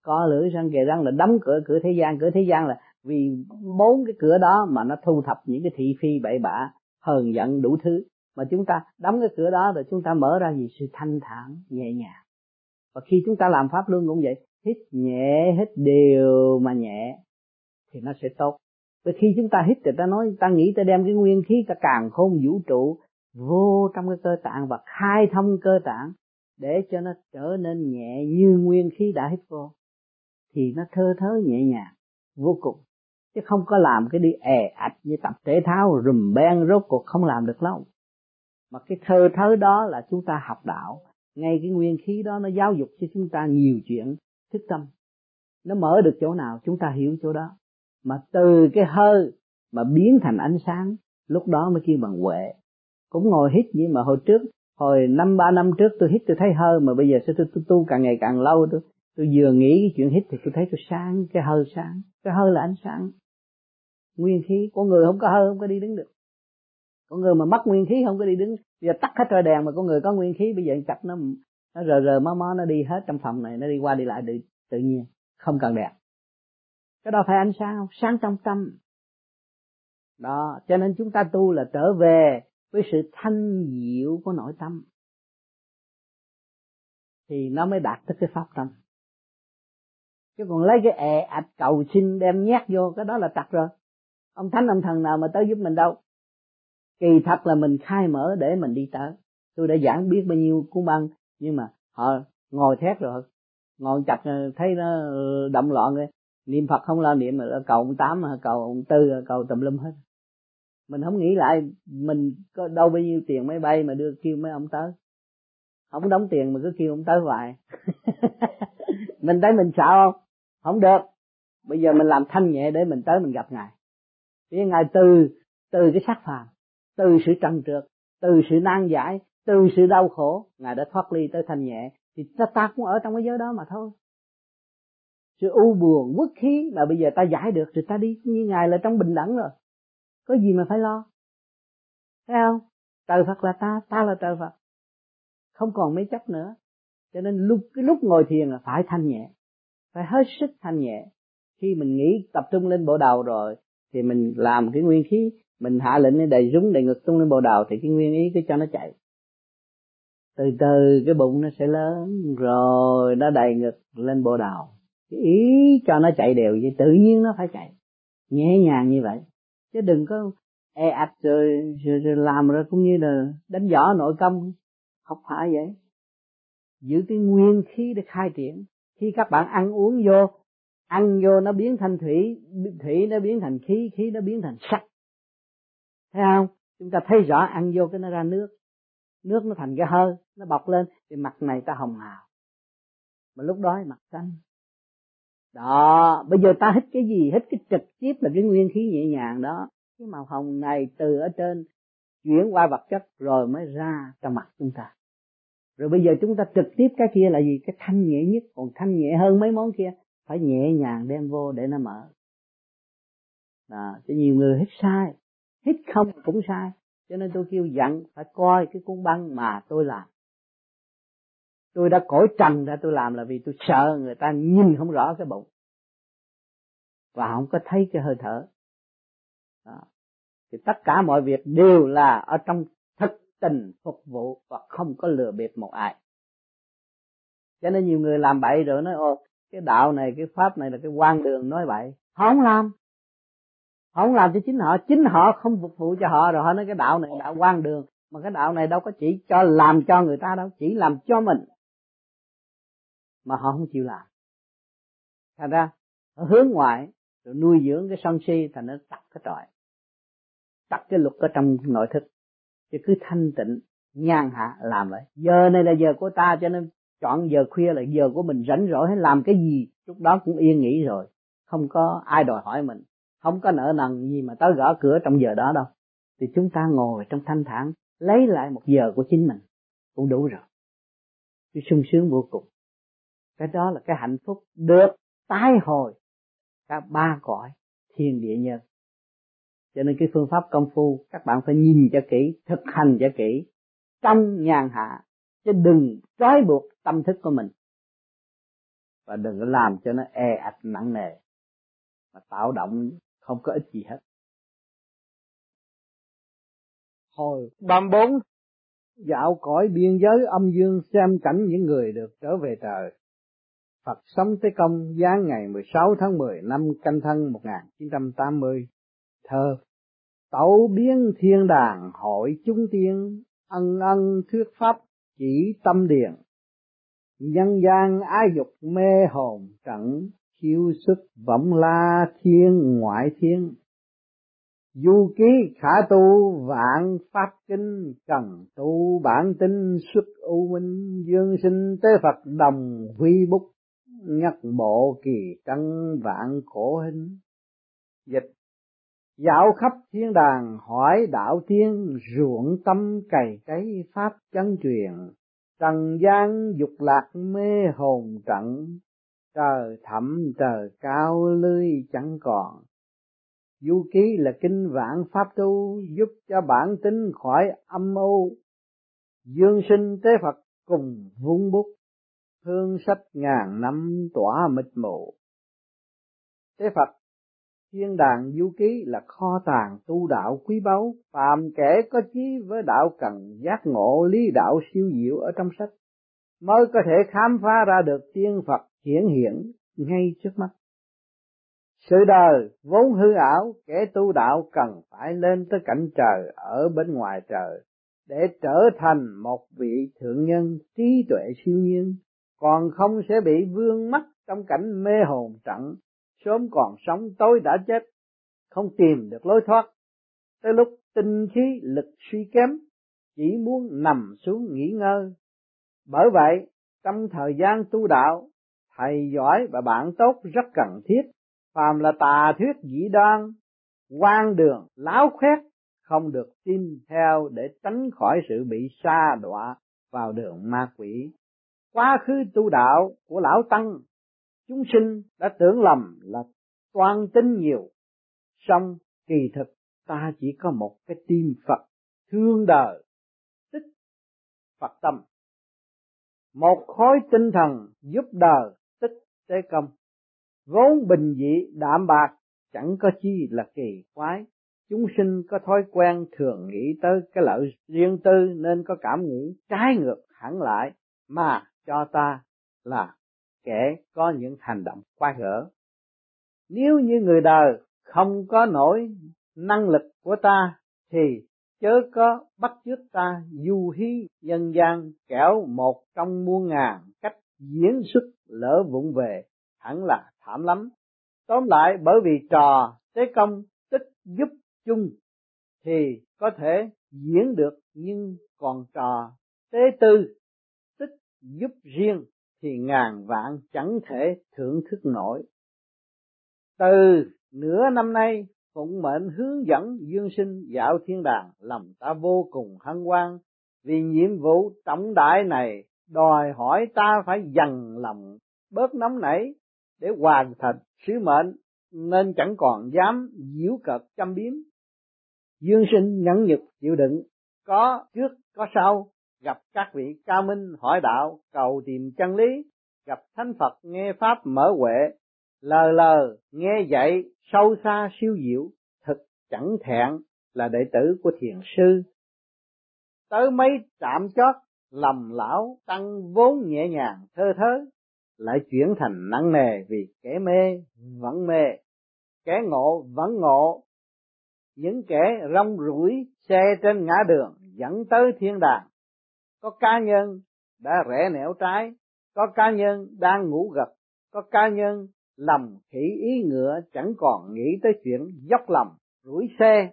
Co lưỡi răng kề răng là đóng cửa thế gian. Cửa thế gian là vì 4 cái cửa đó mà nó thu thập những cái thị phi bậy bạ, hờn giận đủ thứ. Mà chúng ta đóng cái cửa đó rồi chúng ta mở ra vì sự thanh thản nhẹ nhàng. Và khi chúng ta làm pháp luân cũng vậy, hít nhẹ, hít đều mà nhẹ thì nó sẽ tốt. Và khi chúng ta hít thì ta nói, ta nghĩ ta đem cái nguyên khí ta càn khôn vũ trụ vô trong cái cơ tạng và khai thông cơ tạng để cho nó trở nên nhẹ như nguyên khí đã hít vô, thì nó thơ thớ nhẹ nhàng vô cùng. Chứ không có làm cái đi ẻ ạch như tập thể thao rùm beng, rốt cuộc không làm được lâu. Mà cái thơ thớ đó là chúng ta học đạo, ngay cái nguyên khí đó nó giáo dục cho chúng ta nhiều chuyện thức tâm. Nó mở được chỗ nào chúng ta hiểu chỗ đó, mà từ cái hơi mà biến thành ánh sáng, lúc đó mới kêu bằng huệ. Cũng ngồi hít vậy mà hồi 3 năm trước tôi hít tôi thấy hơi, mà bây giờ sẽ tôi tu càng ngày càng lâu, tôi vừa nghĩ cái chuyện hít thì tôi thấy tôi sáng, cái hơi sáng, cái hơi là ánh sáng, nguyên khí. Con người không có hơi không có đi đứng được, con người mà mất nguyên khí không có đi đứng. Bây giờ tắt hết trời đèn mà con người có nguyên khí, bây giờ chặt nó rờ mó, nó đi hết trong phòng này, nó đi qua đi lại tự nhiên, không cần đèn. Cái đó phải ánh sáng, sáng trong tâm đó. Cho nên chúng ta tu là trở về với sự thanh diệu của nội tâm thì nó mới đạt tới cái pháp tâm. Chứ còn lấy cái ạch cầu xin đem nhét vô, cái đó là tặc rồi. Ông thánh ông thần nào mà tới giúp mình đâu. Kỳ thật là mình khai mở để mình đi tới. Tôi đã giảng biết bao nhiêu cuốn băng, nhưng mà họ ngồi thét rồi, ngồi chặt thấy nó động loạn rồi. Niệm Phật không lo niệm, cầu ông Tám, cầu ông Tư, cầu tùm lum hết. Mình không nghĩ lại mình có đâu bao nhiêu tiền máy bay mà đưa kêu mấy ông tới. Không đóng tiền mà cứ kêu ông tới hoài. Mình thấy mình sợ không? Không được. Bây giờ mình làm thanh nhẹ để mình tới mình gặp Ngài. Vì Ngài từ cái xác phàm, từ sự trần trượt, từ sự nan giải, từ sự đau khổ, Ngài đã thoát ly tới thanh nhẹ. Thì ta cũng ở trong cái giới đó mà thôi. Sự u buồn, uất khí mà bây giờ ta giải được rồi ta đi như Ngài là trong bình đẳng rồi. Có gì mà phải lo. Thấy không? Trời Phật là ta, ta là trời Phật. Không còn mấy chấp nữa. Cho nên lúc ngồi thiền là phải thanh nhẹ. Phải hết sức thanh nhẹ. Khi mình nghĩ tập trung lên bộ đầu rồi, thì mình làm cái nguyên khí, mình hạ lệnh đầy rúng đầy ngực tung lên bộ đầu, thì cái nguyên ý cứ cho nó chạy. Từ từ cái bụng nó sẽ lớn, rồi nó đầy ngực lên bộ đầu. Cái ý cho nó chạy đều vậy, tự nhiên nó phải chạy. Nhẹ nhàng như vậy. Chứ đừng có ạch rồi làm rồi cũng như là đánh võ nội công. Học phải vậy. Giữ cái nguyên khí để khai triển. Khi các bạn ăn uống vô, ăn vô nó biến thành thủy, thủy nó biến thành khí, khí nó biến thành sắc. Thấy không? Chúng ta thấy rõ ăn vô cái nó ra nước. Nước nó thành cái hơi, nó bọc lên thì mặt này ta hồng hào. Mà lúc đó mặt xanh. Đó, bây giờ ta hít cái gì? Hít cái trực tiếp là cái nguyên khí nhẹ nhàng đó. Cái màu hồng này từ ở trên chuyển qua vật chất rồi mới ra trong mặt chúng ta. Rồi bây giờ chúng ta trực tiếp cái kia là gì? Cái thanh nhẹ nhất, còn thanh nhẹ hơn mấy món kia. Phải nhẹ nhàng đem vô để nó mở. Đó, cho nhiều người hít sai, hít không cũng sai. Cho nên tôi kêu dặn phải coi cái cuốn băng mà tôi làm. Tôi đã cởi trần ra tôi làm là vì tôi sợ người ta nhìn không rõ cái bụng. Và không có thấy cái hơi thở. Đó. Thì tất cả mọi việc đều là ở trong thực tình phục vụ và không có lừa bịp một ai. Cho nên nhiều người làm bậy rồi nói ô cái đạo này, cái pháp này là cái quan đường nói bậy. Họ không làm. Họ không làm cho chính họ không phục vụ cho họ rồi họ nói cái đạo này đạo quan đường. Mà cái đạo này đâu có chỉ cho làm cho người ta đâu, chỉ làm cho mình. Mà họ không chịu làm. Thành ra, họ hướng ngoại, rồi nuôi dưỡng cái sân si, thành nó tặc cái trọi. Tặc cái luật ở trong nội thức. Chứ cứ thanh tịnh, nhàn hạ làm vậy. Giờ này là giờ của ta, cho nên chọn giờ khuya là giờ của mình rảnh rỗi hay làm cái gì. Lúc đó cũng yên nghỉ rồi. Không có ai đòi hỏi mình. Không có nợ nần gì mà tới gõ cửa trong giờ đó đâu. Thì chúng ta ngồi trong thanh thản. Lấy lại một giờ của chính mình cũng đủ rồi. Tôi sung sướng vô cùng. Cái đó là cái hạnh phúc được tái hồi cả ba cõi thiên địa nhân. Cho nên cái phương pháp công phu các bạn phải nhìn cho kỹ, thực hành cho kỹ, trong nhàn hạ, chứ đừng trói buộc tâm thức của mình. Và đừng có làm cho nó e ạch nặng nề, mà tạo động không có ích gì hết. Hồi 34 dạo cõi biên giới âm dương xem cảnh những người được trở về trời. Phật sống Tế Công giáng ngày 16 tháng 10 năm Canh Thân 1980. Thơ: Tẩu biến thiên đàng hội chúng tiên, ân ân thuyết pháp chỉ tâm điền. Nhân gian ái dục mê hồn trận, khiêu sức võng la thiên ngoại thiên. Du ký khả tu vạn pháp kinh, cần tu bản tinh xuất u minh. Dương sinh tế Phật đồng huy bút, nhắc bộ kỳ trân vạn cổ hình. Dịch: Dạo khắp thiên đàng hỏi đạo tiên, ruộng tâm cày cấy pháp chân truyền. Trần gian dục lạc mê hồn trận, trời thẳm trời cao lưới chẳng còn. Du ký là kinh vạn pháp tu, giúp cho bản tính khỏi âm u. Dương sinh tế Phật cùng vung bút, hương sách ngàn năm tỏa mịt mù. Tế Phật, thiên đàng du ký là kho tàng tu đạo quý báu, phàm kẻ có chí với đạo cần giác ngộ lý đạo siêu diệu ở trong sách, mới có thể khám phá ra được tiên Phật hiển hiện ngay trước mắt. Sự đời vốn hư ảo, kẻ tu đạo cần phải lên tới cảnh trời ở bên ngoài trời, để trở thành một vị thượng nhân trí tuệ siêu nhiên, còn không sẽ bị vương mắc trong cảnh mê hồn trận, sớm còn sống tối đã chết, không tìm được lối thoát. Tới lúc tinh khí lực suy kém, chỉ muốn nằm xuống nghỉ ngơi. Bởi vậy, trong thời gian tu đạo, thầy giỏi và bạn tốt rất cần thiết. Phàm là tà thuyết dĩ đoan, hoang đường, láo khoét, không được tin theo để tránh khỏi sự bị sa đọa vào đường ma quỷ. Quá khứ tu đạo của lão tăng, chúng sinh đã tưởng lầm là toan tính nhiều, song kỳ thực ta chỉ có một cái tim Phật thương đời, tức Phật tâm. Một khối tinh thần giúp đời, tức Tế Công. Vốn bình dị đạm bạc, chẳng có chi là kỳ quái. Chúng sinh có thói quen thường nghĩ tới cái lợi riêng tư, nên có cảm nghĩ trái ngược hẳn lại mà cho ta là kẻ có những hành động quái gở. Nếu như người đời không có nổi năng lực của ta, thì chớ có bắt chước ta du hí nhân gian, kẻo một trong muôn ngàn cách diễn xuất lỡ vụng về, hẳn là thảm lắm. Tóm lại, bởi vì trò Tế Công tích giúp chung thì có thể diễn được, nhưng còn trò Tế Tư tích giúp riêng thì ngàn vạn chẳng thể thưởng thức nổi, Từ nửa năm nay, phụng mệnh hướng dẫn dương sinh dạo thiên đàng, lòng ta vô cùng hân hoan, vì nhiệm vụ trọng đại này đòi hỏi ta phải dằn lòng bớt nóng nảy để hoàn thành sứ mệnh, nên chẳng còn dám giễu cợt châm biếm. Dương sinh nhẫn nhục chịu đựng, có trước có sau, gặp các vị cao minh hỏi đạo, cầu tìm chân lý, gặp thánh Phật nghe pháp mở huệ, lờ lờ nghe dạy sâu xa siêu diệu, thực chẳng thẹn là đệ tử của thiền sư. Tới mấy trạm chót, lòng lão tăng vốn nhẹ nhàng thơ thớ lại chuyển thành nặng nề, vì kẻ mê vẫn mê, kẻ ngộ vẫn ngộ. Những kẻ rong ruổi xe trên ngã đường dẫn tới thiên đàng, có cá nhân đã rẽ nẻo trái, có cá nhân đang ngủ gật, có cá nhân lầm khỉ ý ngựa, chẳng còn nghĩ tới chuyện dốc lòng ruổi xe.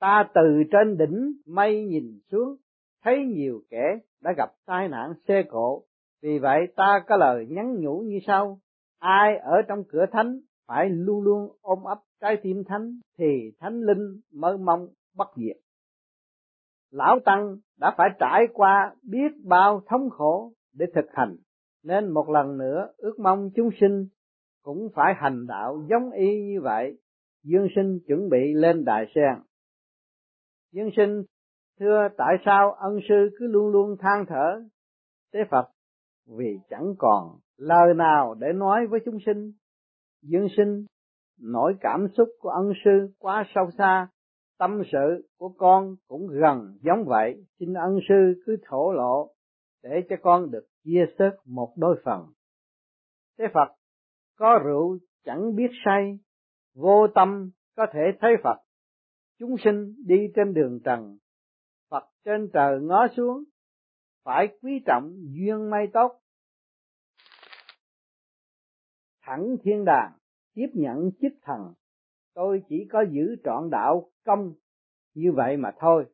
Ta từ trên đỉnh mây nhìn xuống, thấy nhiều kẻ đã gặp tai nạn xe cộ, vì vậy ta có lời nhắn nhủ như sau: ai ở trong cửa thánh phải luôn luôn ôm ấp trái tim thánh, thì thánh linh mơ mong bất diệt. Lão tăng đã phải trải qua biết bao thống khổ để thực hành, nên một lần nữa ước mong chúng sinh cũng phải hành đạo giống y như vậy. Dương sinh chuẩn bị lên đài sen. Dương sinh thưa, tại sao ân sư cứ luôn luôn than thở? Tế Phật: vì chẳng còn lời nào để nói với chúng sinh. Dương sinh: nỗi cảm xúc của ân sư quá sâu xa, tâm sự của con cũng gần giống vậy, xin ân sư cứ thổ lộ để cho con được chia sớt một đôi phần. Thế Phật: có rượu chẳng biết say, vô tâm có thể thấy Phật. Chúng sinh đi trên đường trần, Phật trên trời ngó xuống, phải quý trọng duyên may tốt, thẳng thiên đàng tiếp nhận chức thần. Tôi chỉ có giữ trọn đạo công như vậy mà thôi.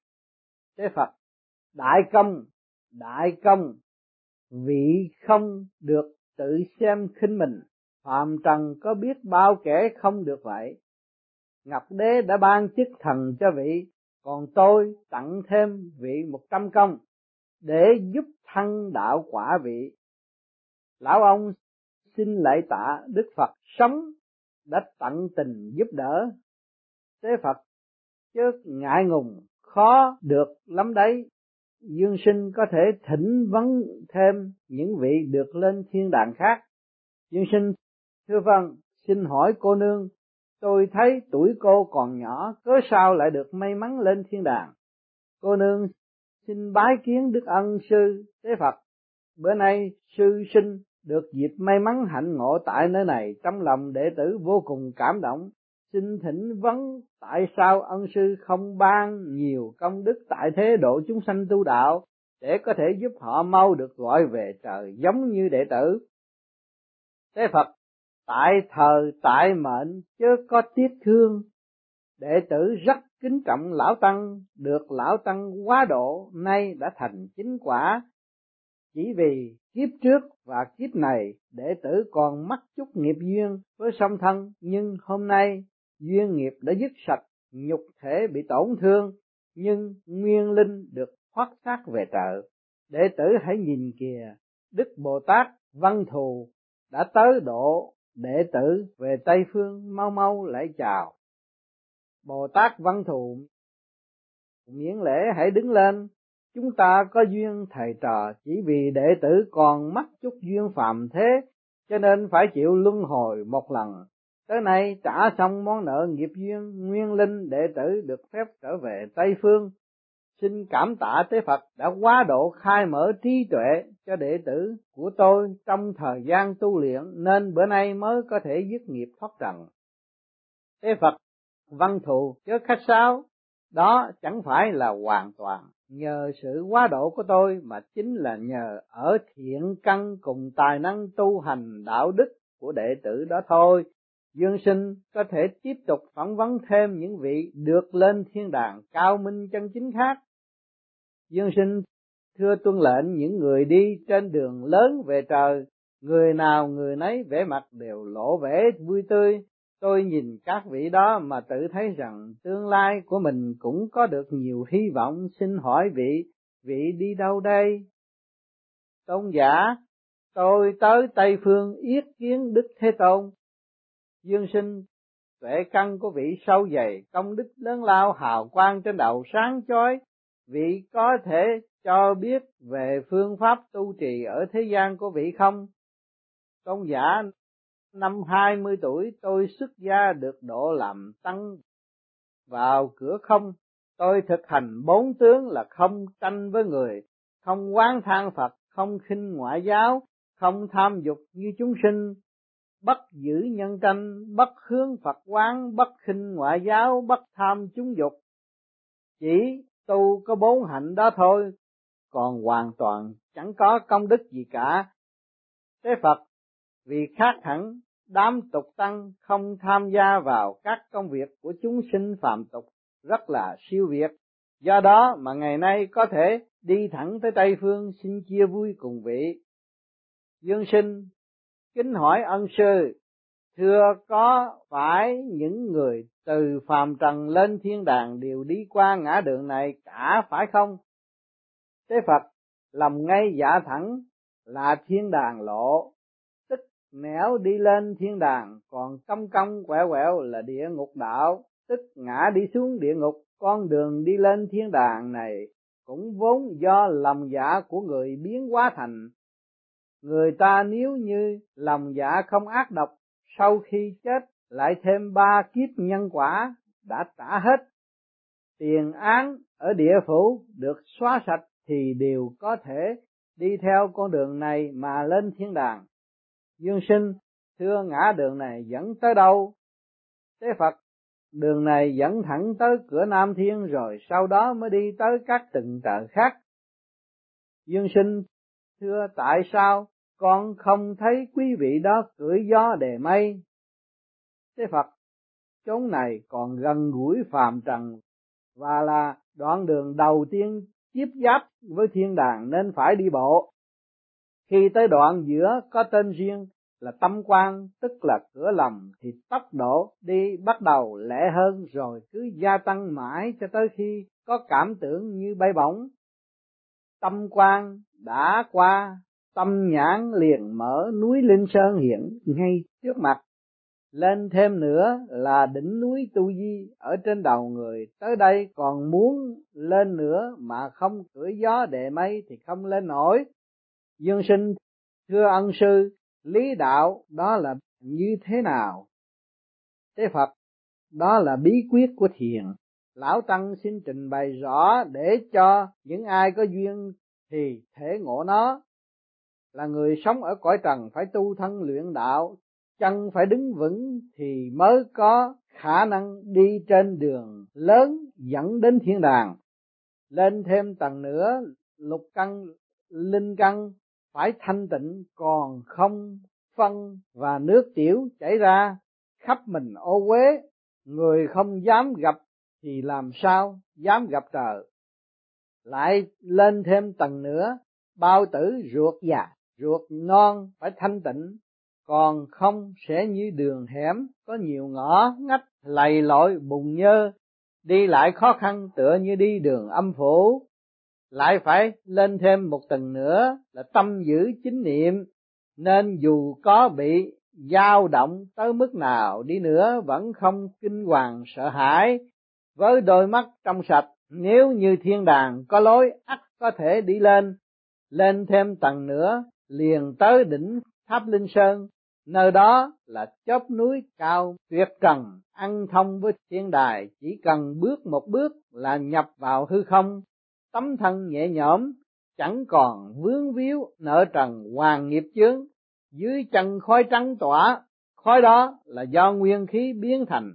Thế Phật: đại công, vị không được tự xem khinh mình, phàm trần có biết bao kẻ không được vậy. Ngọc Đế đã ban chức thần cho vị, còn tôi tặng thêm vị 100 công, để giúp thăng đạo quả vị. Lão ông xin lạy tạ Đức Phật sống đã tận tình giúp đỡ. Thế Phật: chớ ngại ngùng, khó được lắm đấy. Dương sinh có thể thỉnh vấn thêm những vị được lên thiên đàng khác. Dương sinh: thưa vâng, xin hỏi cô nương, tôi thấy tuổi cô còn nhỏ, cớ sao lại được may mắn lên thiên đàng? Cô nương xin bái kiến Đức Ân Sư. Thế Phật: bữa nay sư sinh được dịp may mắn hạnh ngộ tại nơi này, trong lòng đệ tử vô cùng cảm động, xin thỉnh vấn tại sao ân sư không ban nhiều công đức tại thế độ chúng sanh tu đạo, để có thể giúp họ mau được gọi về trời giống như đệ tử. Thế Phật: tại thời tại mệnh, chớ có tiếc thương. Đệ tử rất kính trọng lão tăng, được lão tăng quá độ, nay đã thành chính quả. Chỉ vì kiếp trước và kiếp này, đệ tử còn mắc chút nghiệp duyên với song thân, nhưng hôm nay duyên nghiệp đã dứt sạch, nhục thể bị tổn thương, nhưng nguyên linh được thoát xác về trợ. Đệ tử hãy nhìn kìa, Đức Bồ Tát Văn Thù đã tới độ đệ tử về Tây Phương, mau mau lại chào. Bồ Tát Văn Thù miễn lễ hãy đứng lên. Chúng ta có duyên thầy trò, chỉ vì đệ tử còn mắc chút duyên phàm thế, cho nên phải chịu luân hồi một lần. Tới nay trả xong món nợ nghiệp duyên, nguyên linh đệ tử được phép trở về Tây Phương. Xin cảm tạ Tế Phật đã quá độ khai mở trí tuệ cho đệ tử của tôi trong thời gian tu luyện, nên bữa nay mới có thể dứt nghiệp thoát trần. Tế Phật: Văn Thù chớ khách sáo, đó chẳng phải là hoàn toàn nhờ sự quá độ của tôi, mà chính là nhờ ở thiện căn cùng tài năng tu hành đạo đức của đệ tử đó thôi. Dương sinh có thể tiếp tục phỏng vấn thêm những vị được lên thiên đàng cao minh chân chính khác. Dương sinh: thưa tuân lệnh, những người đi trên đường lớn về trời, người nào người nấy vẻ mặt đều lộ vẻ vui tươi, Tôi nhìn các vị đó mà tự thấy rằng tương lai của mình cũng có được nhiều hy vọng. Xin hỏi vị, vị đi đâu đây? Tôn giả, tôi tới Tây Phương yết kiến Đức Thế Tôn. Dương Sinh, tuệ căn của vị sâu dày, công đức lớn lao, hào quang trên đầu sáng chói. Vị có thể cho biết về phương pháp tu trì ở thế gian của vị không? Tôn giả, năm 20 tuổi tôi xuất gia được độ làm tăng vào cửa không. Tôi thực hành 4 tướng là không tranh với người, không oán than Phật, không khinh ngoại giáo, không tham dục như chúng sinh, bất giữ nhân tranh, bất hướng Phật quán, bất khinh ngoại giáo, bất tham chúng dục. Chỉ tu có 4 hạnh đó thôi, còn hoàn toàn chẳng có công đức gì cả. Thế Phật, vì khác hẳn đám tục tăng không tham gia vào các công việc của chúng sinh phàm tục, rất là siêu việt, do đó mà ngày nay có thể đi thẳng tới Tây Phương. Xin chia vui cùng vị. Dương Sinh, kính hỏi ân sư, thưa có phải những người từ phàm trần lên thiên đàng đều đi qua ngã đường này cả phải không? Thế Phật, lòng ngay dạ thẳng là thiên đàng lộ, tức nẻo đi lên thiên đàng, còn cong cong quẹo quẹo là địa ngục đạo, tức ngã đi xuống địa ngục. Con đường đi lên thiên đàng này cũng vốn do lòng dạ của người biến hóa thành. Người ta nếu như lòng dạ không ác độc, sau khi chết lại thêm 3 kiếp nhân quả đã trả hết, tiền án ở địa phủ được xóa sạch, thì đều có thể đi theo con đường này mà lên thiên đàng. Dương Sinh, thưa ngã đường này dẫn tới đâu? Thế Phật, đường này dẫn thẳng tới cửa Nam Thiên, rồi sau đó mới đi tới các từng tờ khác. Dương Sinh, thưa tại sao con không thấy quý vị đó cưỡi gió đề mây? Thế Phật, chốn này còn gần gũi phàm trần và là đoạn đường đầu tiên tiếp giáp với thiên đàng nên phải đi bộ. Khi tới đoạn giữa có tên riêng là tâm quan, tức là cửa lòng, thì tốc độ đi bắt đầu lẹ hơn, rồi cứ gia tăng mãi cho tới khi có cảm tưởng như bay bổng. Tâm quan đã qua, tâm nhãn liền mở, núi Linh Sơn hiện ngay trước mặt. Lên thêm nữa là đỉnh núi Tu Di ở trên đầu người. Tới đây còn muốn lên nữa mà không cưỡi gió đề mây thì không lên nổi. Dương Sinh, thưa ân sư, lý đạo đó là như thế nào? Thế Phật, đó là bí quyết của thiền. Lão Tăng xin trình bày rõ để cho những ai có duyên thì thể ngộ nó. Là người sống ở cõi trần phải tu thân luyện đạo, chân phải đứng vững thì mới có khả năng đi trên đường lớn dẫn đến thiên đàng. Lên thêm tầng nữa, lục căn, linh căn phải thanh tịnh, còn không phân và nước tiểu chảy ra khắp mình ô uế. Người không dám gặp thì làm sao dám gặp trời. Lại lên thêm tầng nữa, bao tử ruột già ruột non phải thanh tịnh, còn không sẽ như đường hẻm có nhiều ngõ ngách lầy lội bùn nhơ, đi lại khó khăn tựa như đi đường âm phủ. Lại phải lên thêm một tầng nữa là tâm giữ chính niệm, nên dù có bị dao động tới mức nào đi nữa vẫn không kinh hoàng sợ hãi, với đôi mắt trong sạch. Nếu như thiên đàng có lối ắt có thể đi lên. Lên thêm tầng nữa liền tới đỉnh tháp Linh Sơn, nơi đó là chóp núi cao tuyệt trần, ăn thông với thiên đài, chỉ cần bước một bước là nhập vào hư không. Tấm thân nhẹ nhõm, chẳng còn vướng víu nợ trần hoàng nghiệp chướng. Dưới chân khói trắng tỏa, khói đó là do nguyên khí biến thành,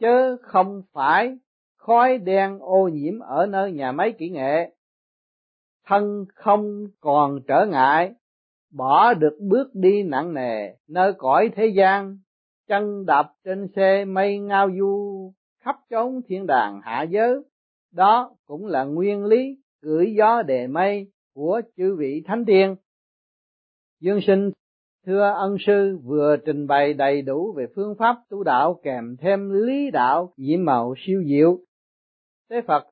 chứ không phải khói đen ô nhiễm ở nơi nhà máy kỹ nghệ. Thân không còn trở ngại, bỏ được bước đi nặng nề nơi cõi thế gian. Chân đạp trên xe mây ngao du khắp chốn thiên đàng hạ giới. Đó cũng là nguyên lý cưỡi gió đề mây của chư vị thánh tiên. Dương Sinh, Thưa ân sư vừa trình bày đầy đủ về phương pháp tu đạo kèm thêm lý đạo diễm màu siêu diệu. Thế Phật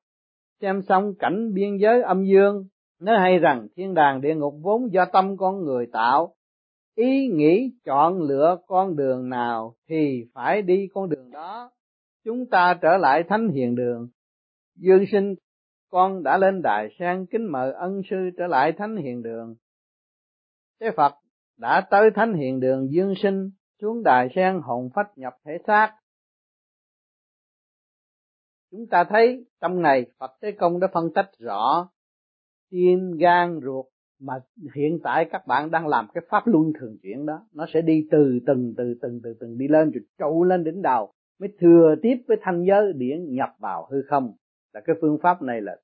xem xong cảnh biên giới âm dương, nói hay rằng thiên đàng địa ngục vốn do tâm con người tạo, ý nghĩ chọn lựa con đường nào thì phải đi con đường đó. Chúng ta trở lại thánh hiền đường. Dương Sinh, con đã lên đài sen, kính mời ân sư trở lại thánh hiền đường. Thế Phật đã tới thánh hiền đường Dương Sinh, xuống đài sen hồn phách nhập thể xác. Chúng ta thấy trong này Phật Thế Công đã phân tích rõ tim gan ruột, mà hiện tại các bạn đang làm cái pháp luân thường chuyển đó, nó sẽ đi từ từng đi lên rồi trụ lên đỉnh đầu, mới thừa tiếp với thanh giới điển nhập vào hư không. Là cái phương pháp này là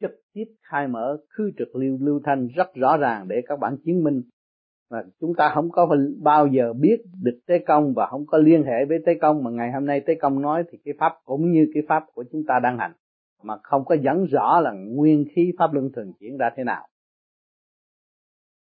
trực tiếp khai mở khư trực lưu thanh rất rõ ràng để các bạn chứng minh. Và chúng ta không có bao giờ biết được Tế Công và không có liên hệ với Tế Công, mà ngày hôm nay Tế Công nói thì cái pháp cũng như cái pháp của chúng ta đang hành, mà không có dẫn rõ là nguyên khí pháp luân thường chuyển ra thế nào.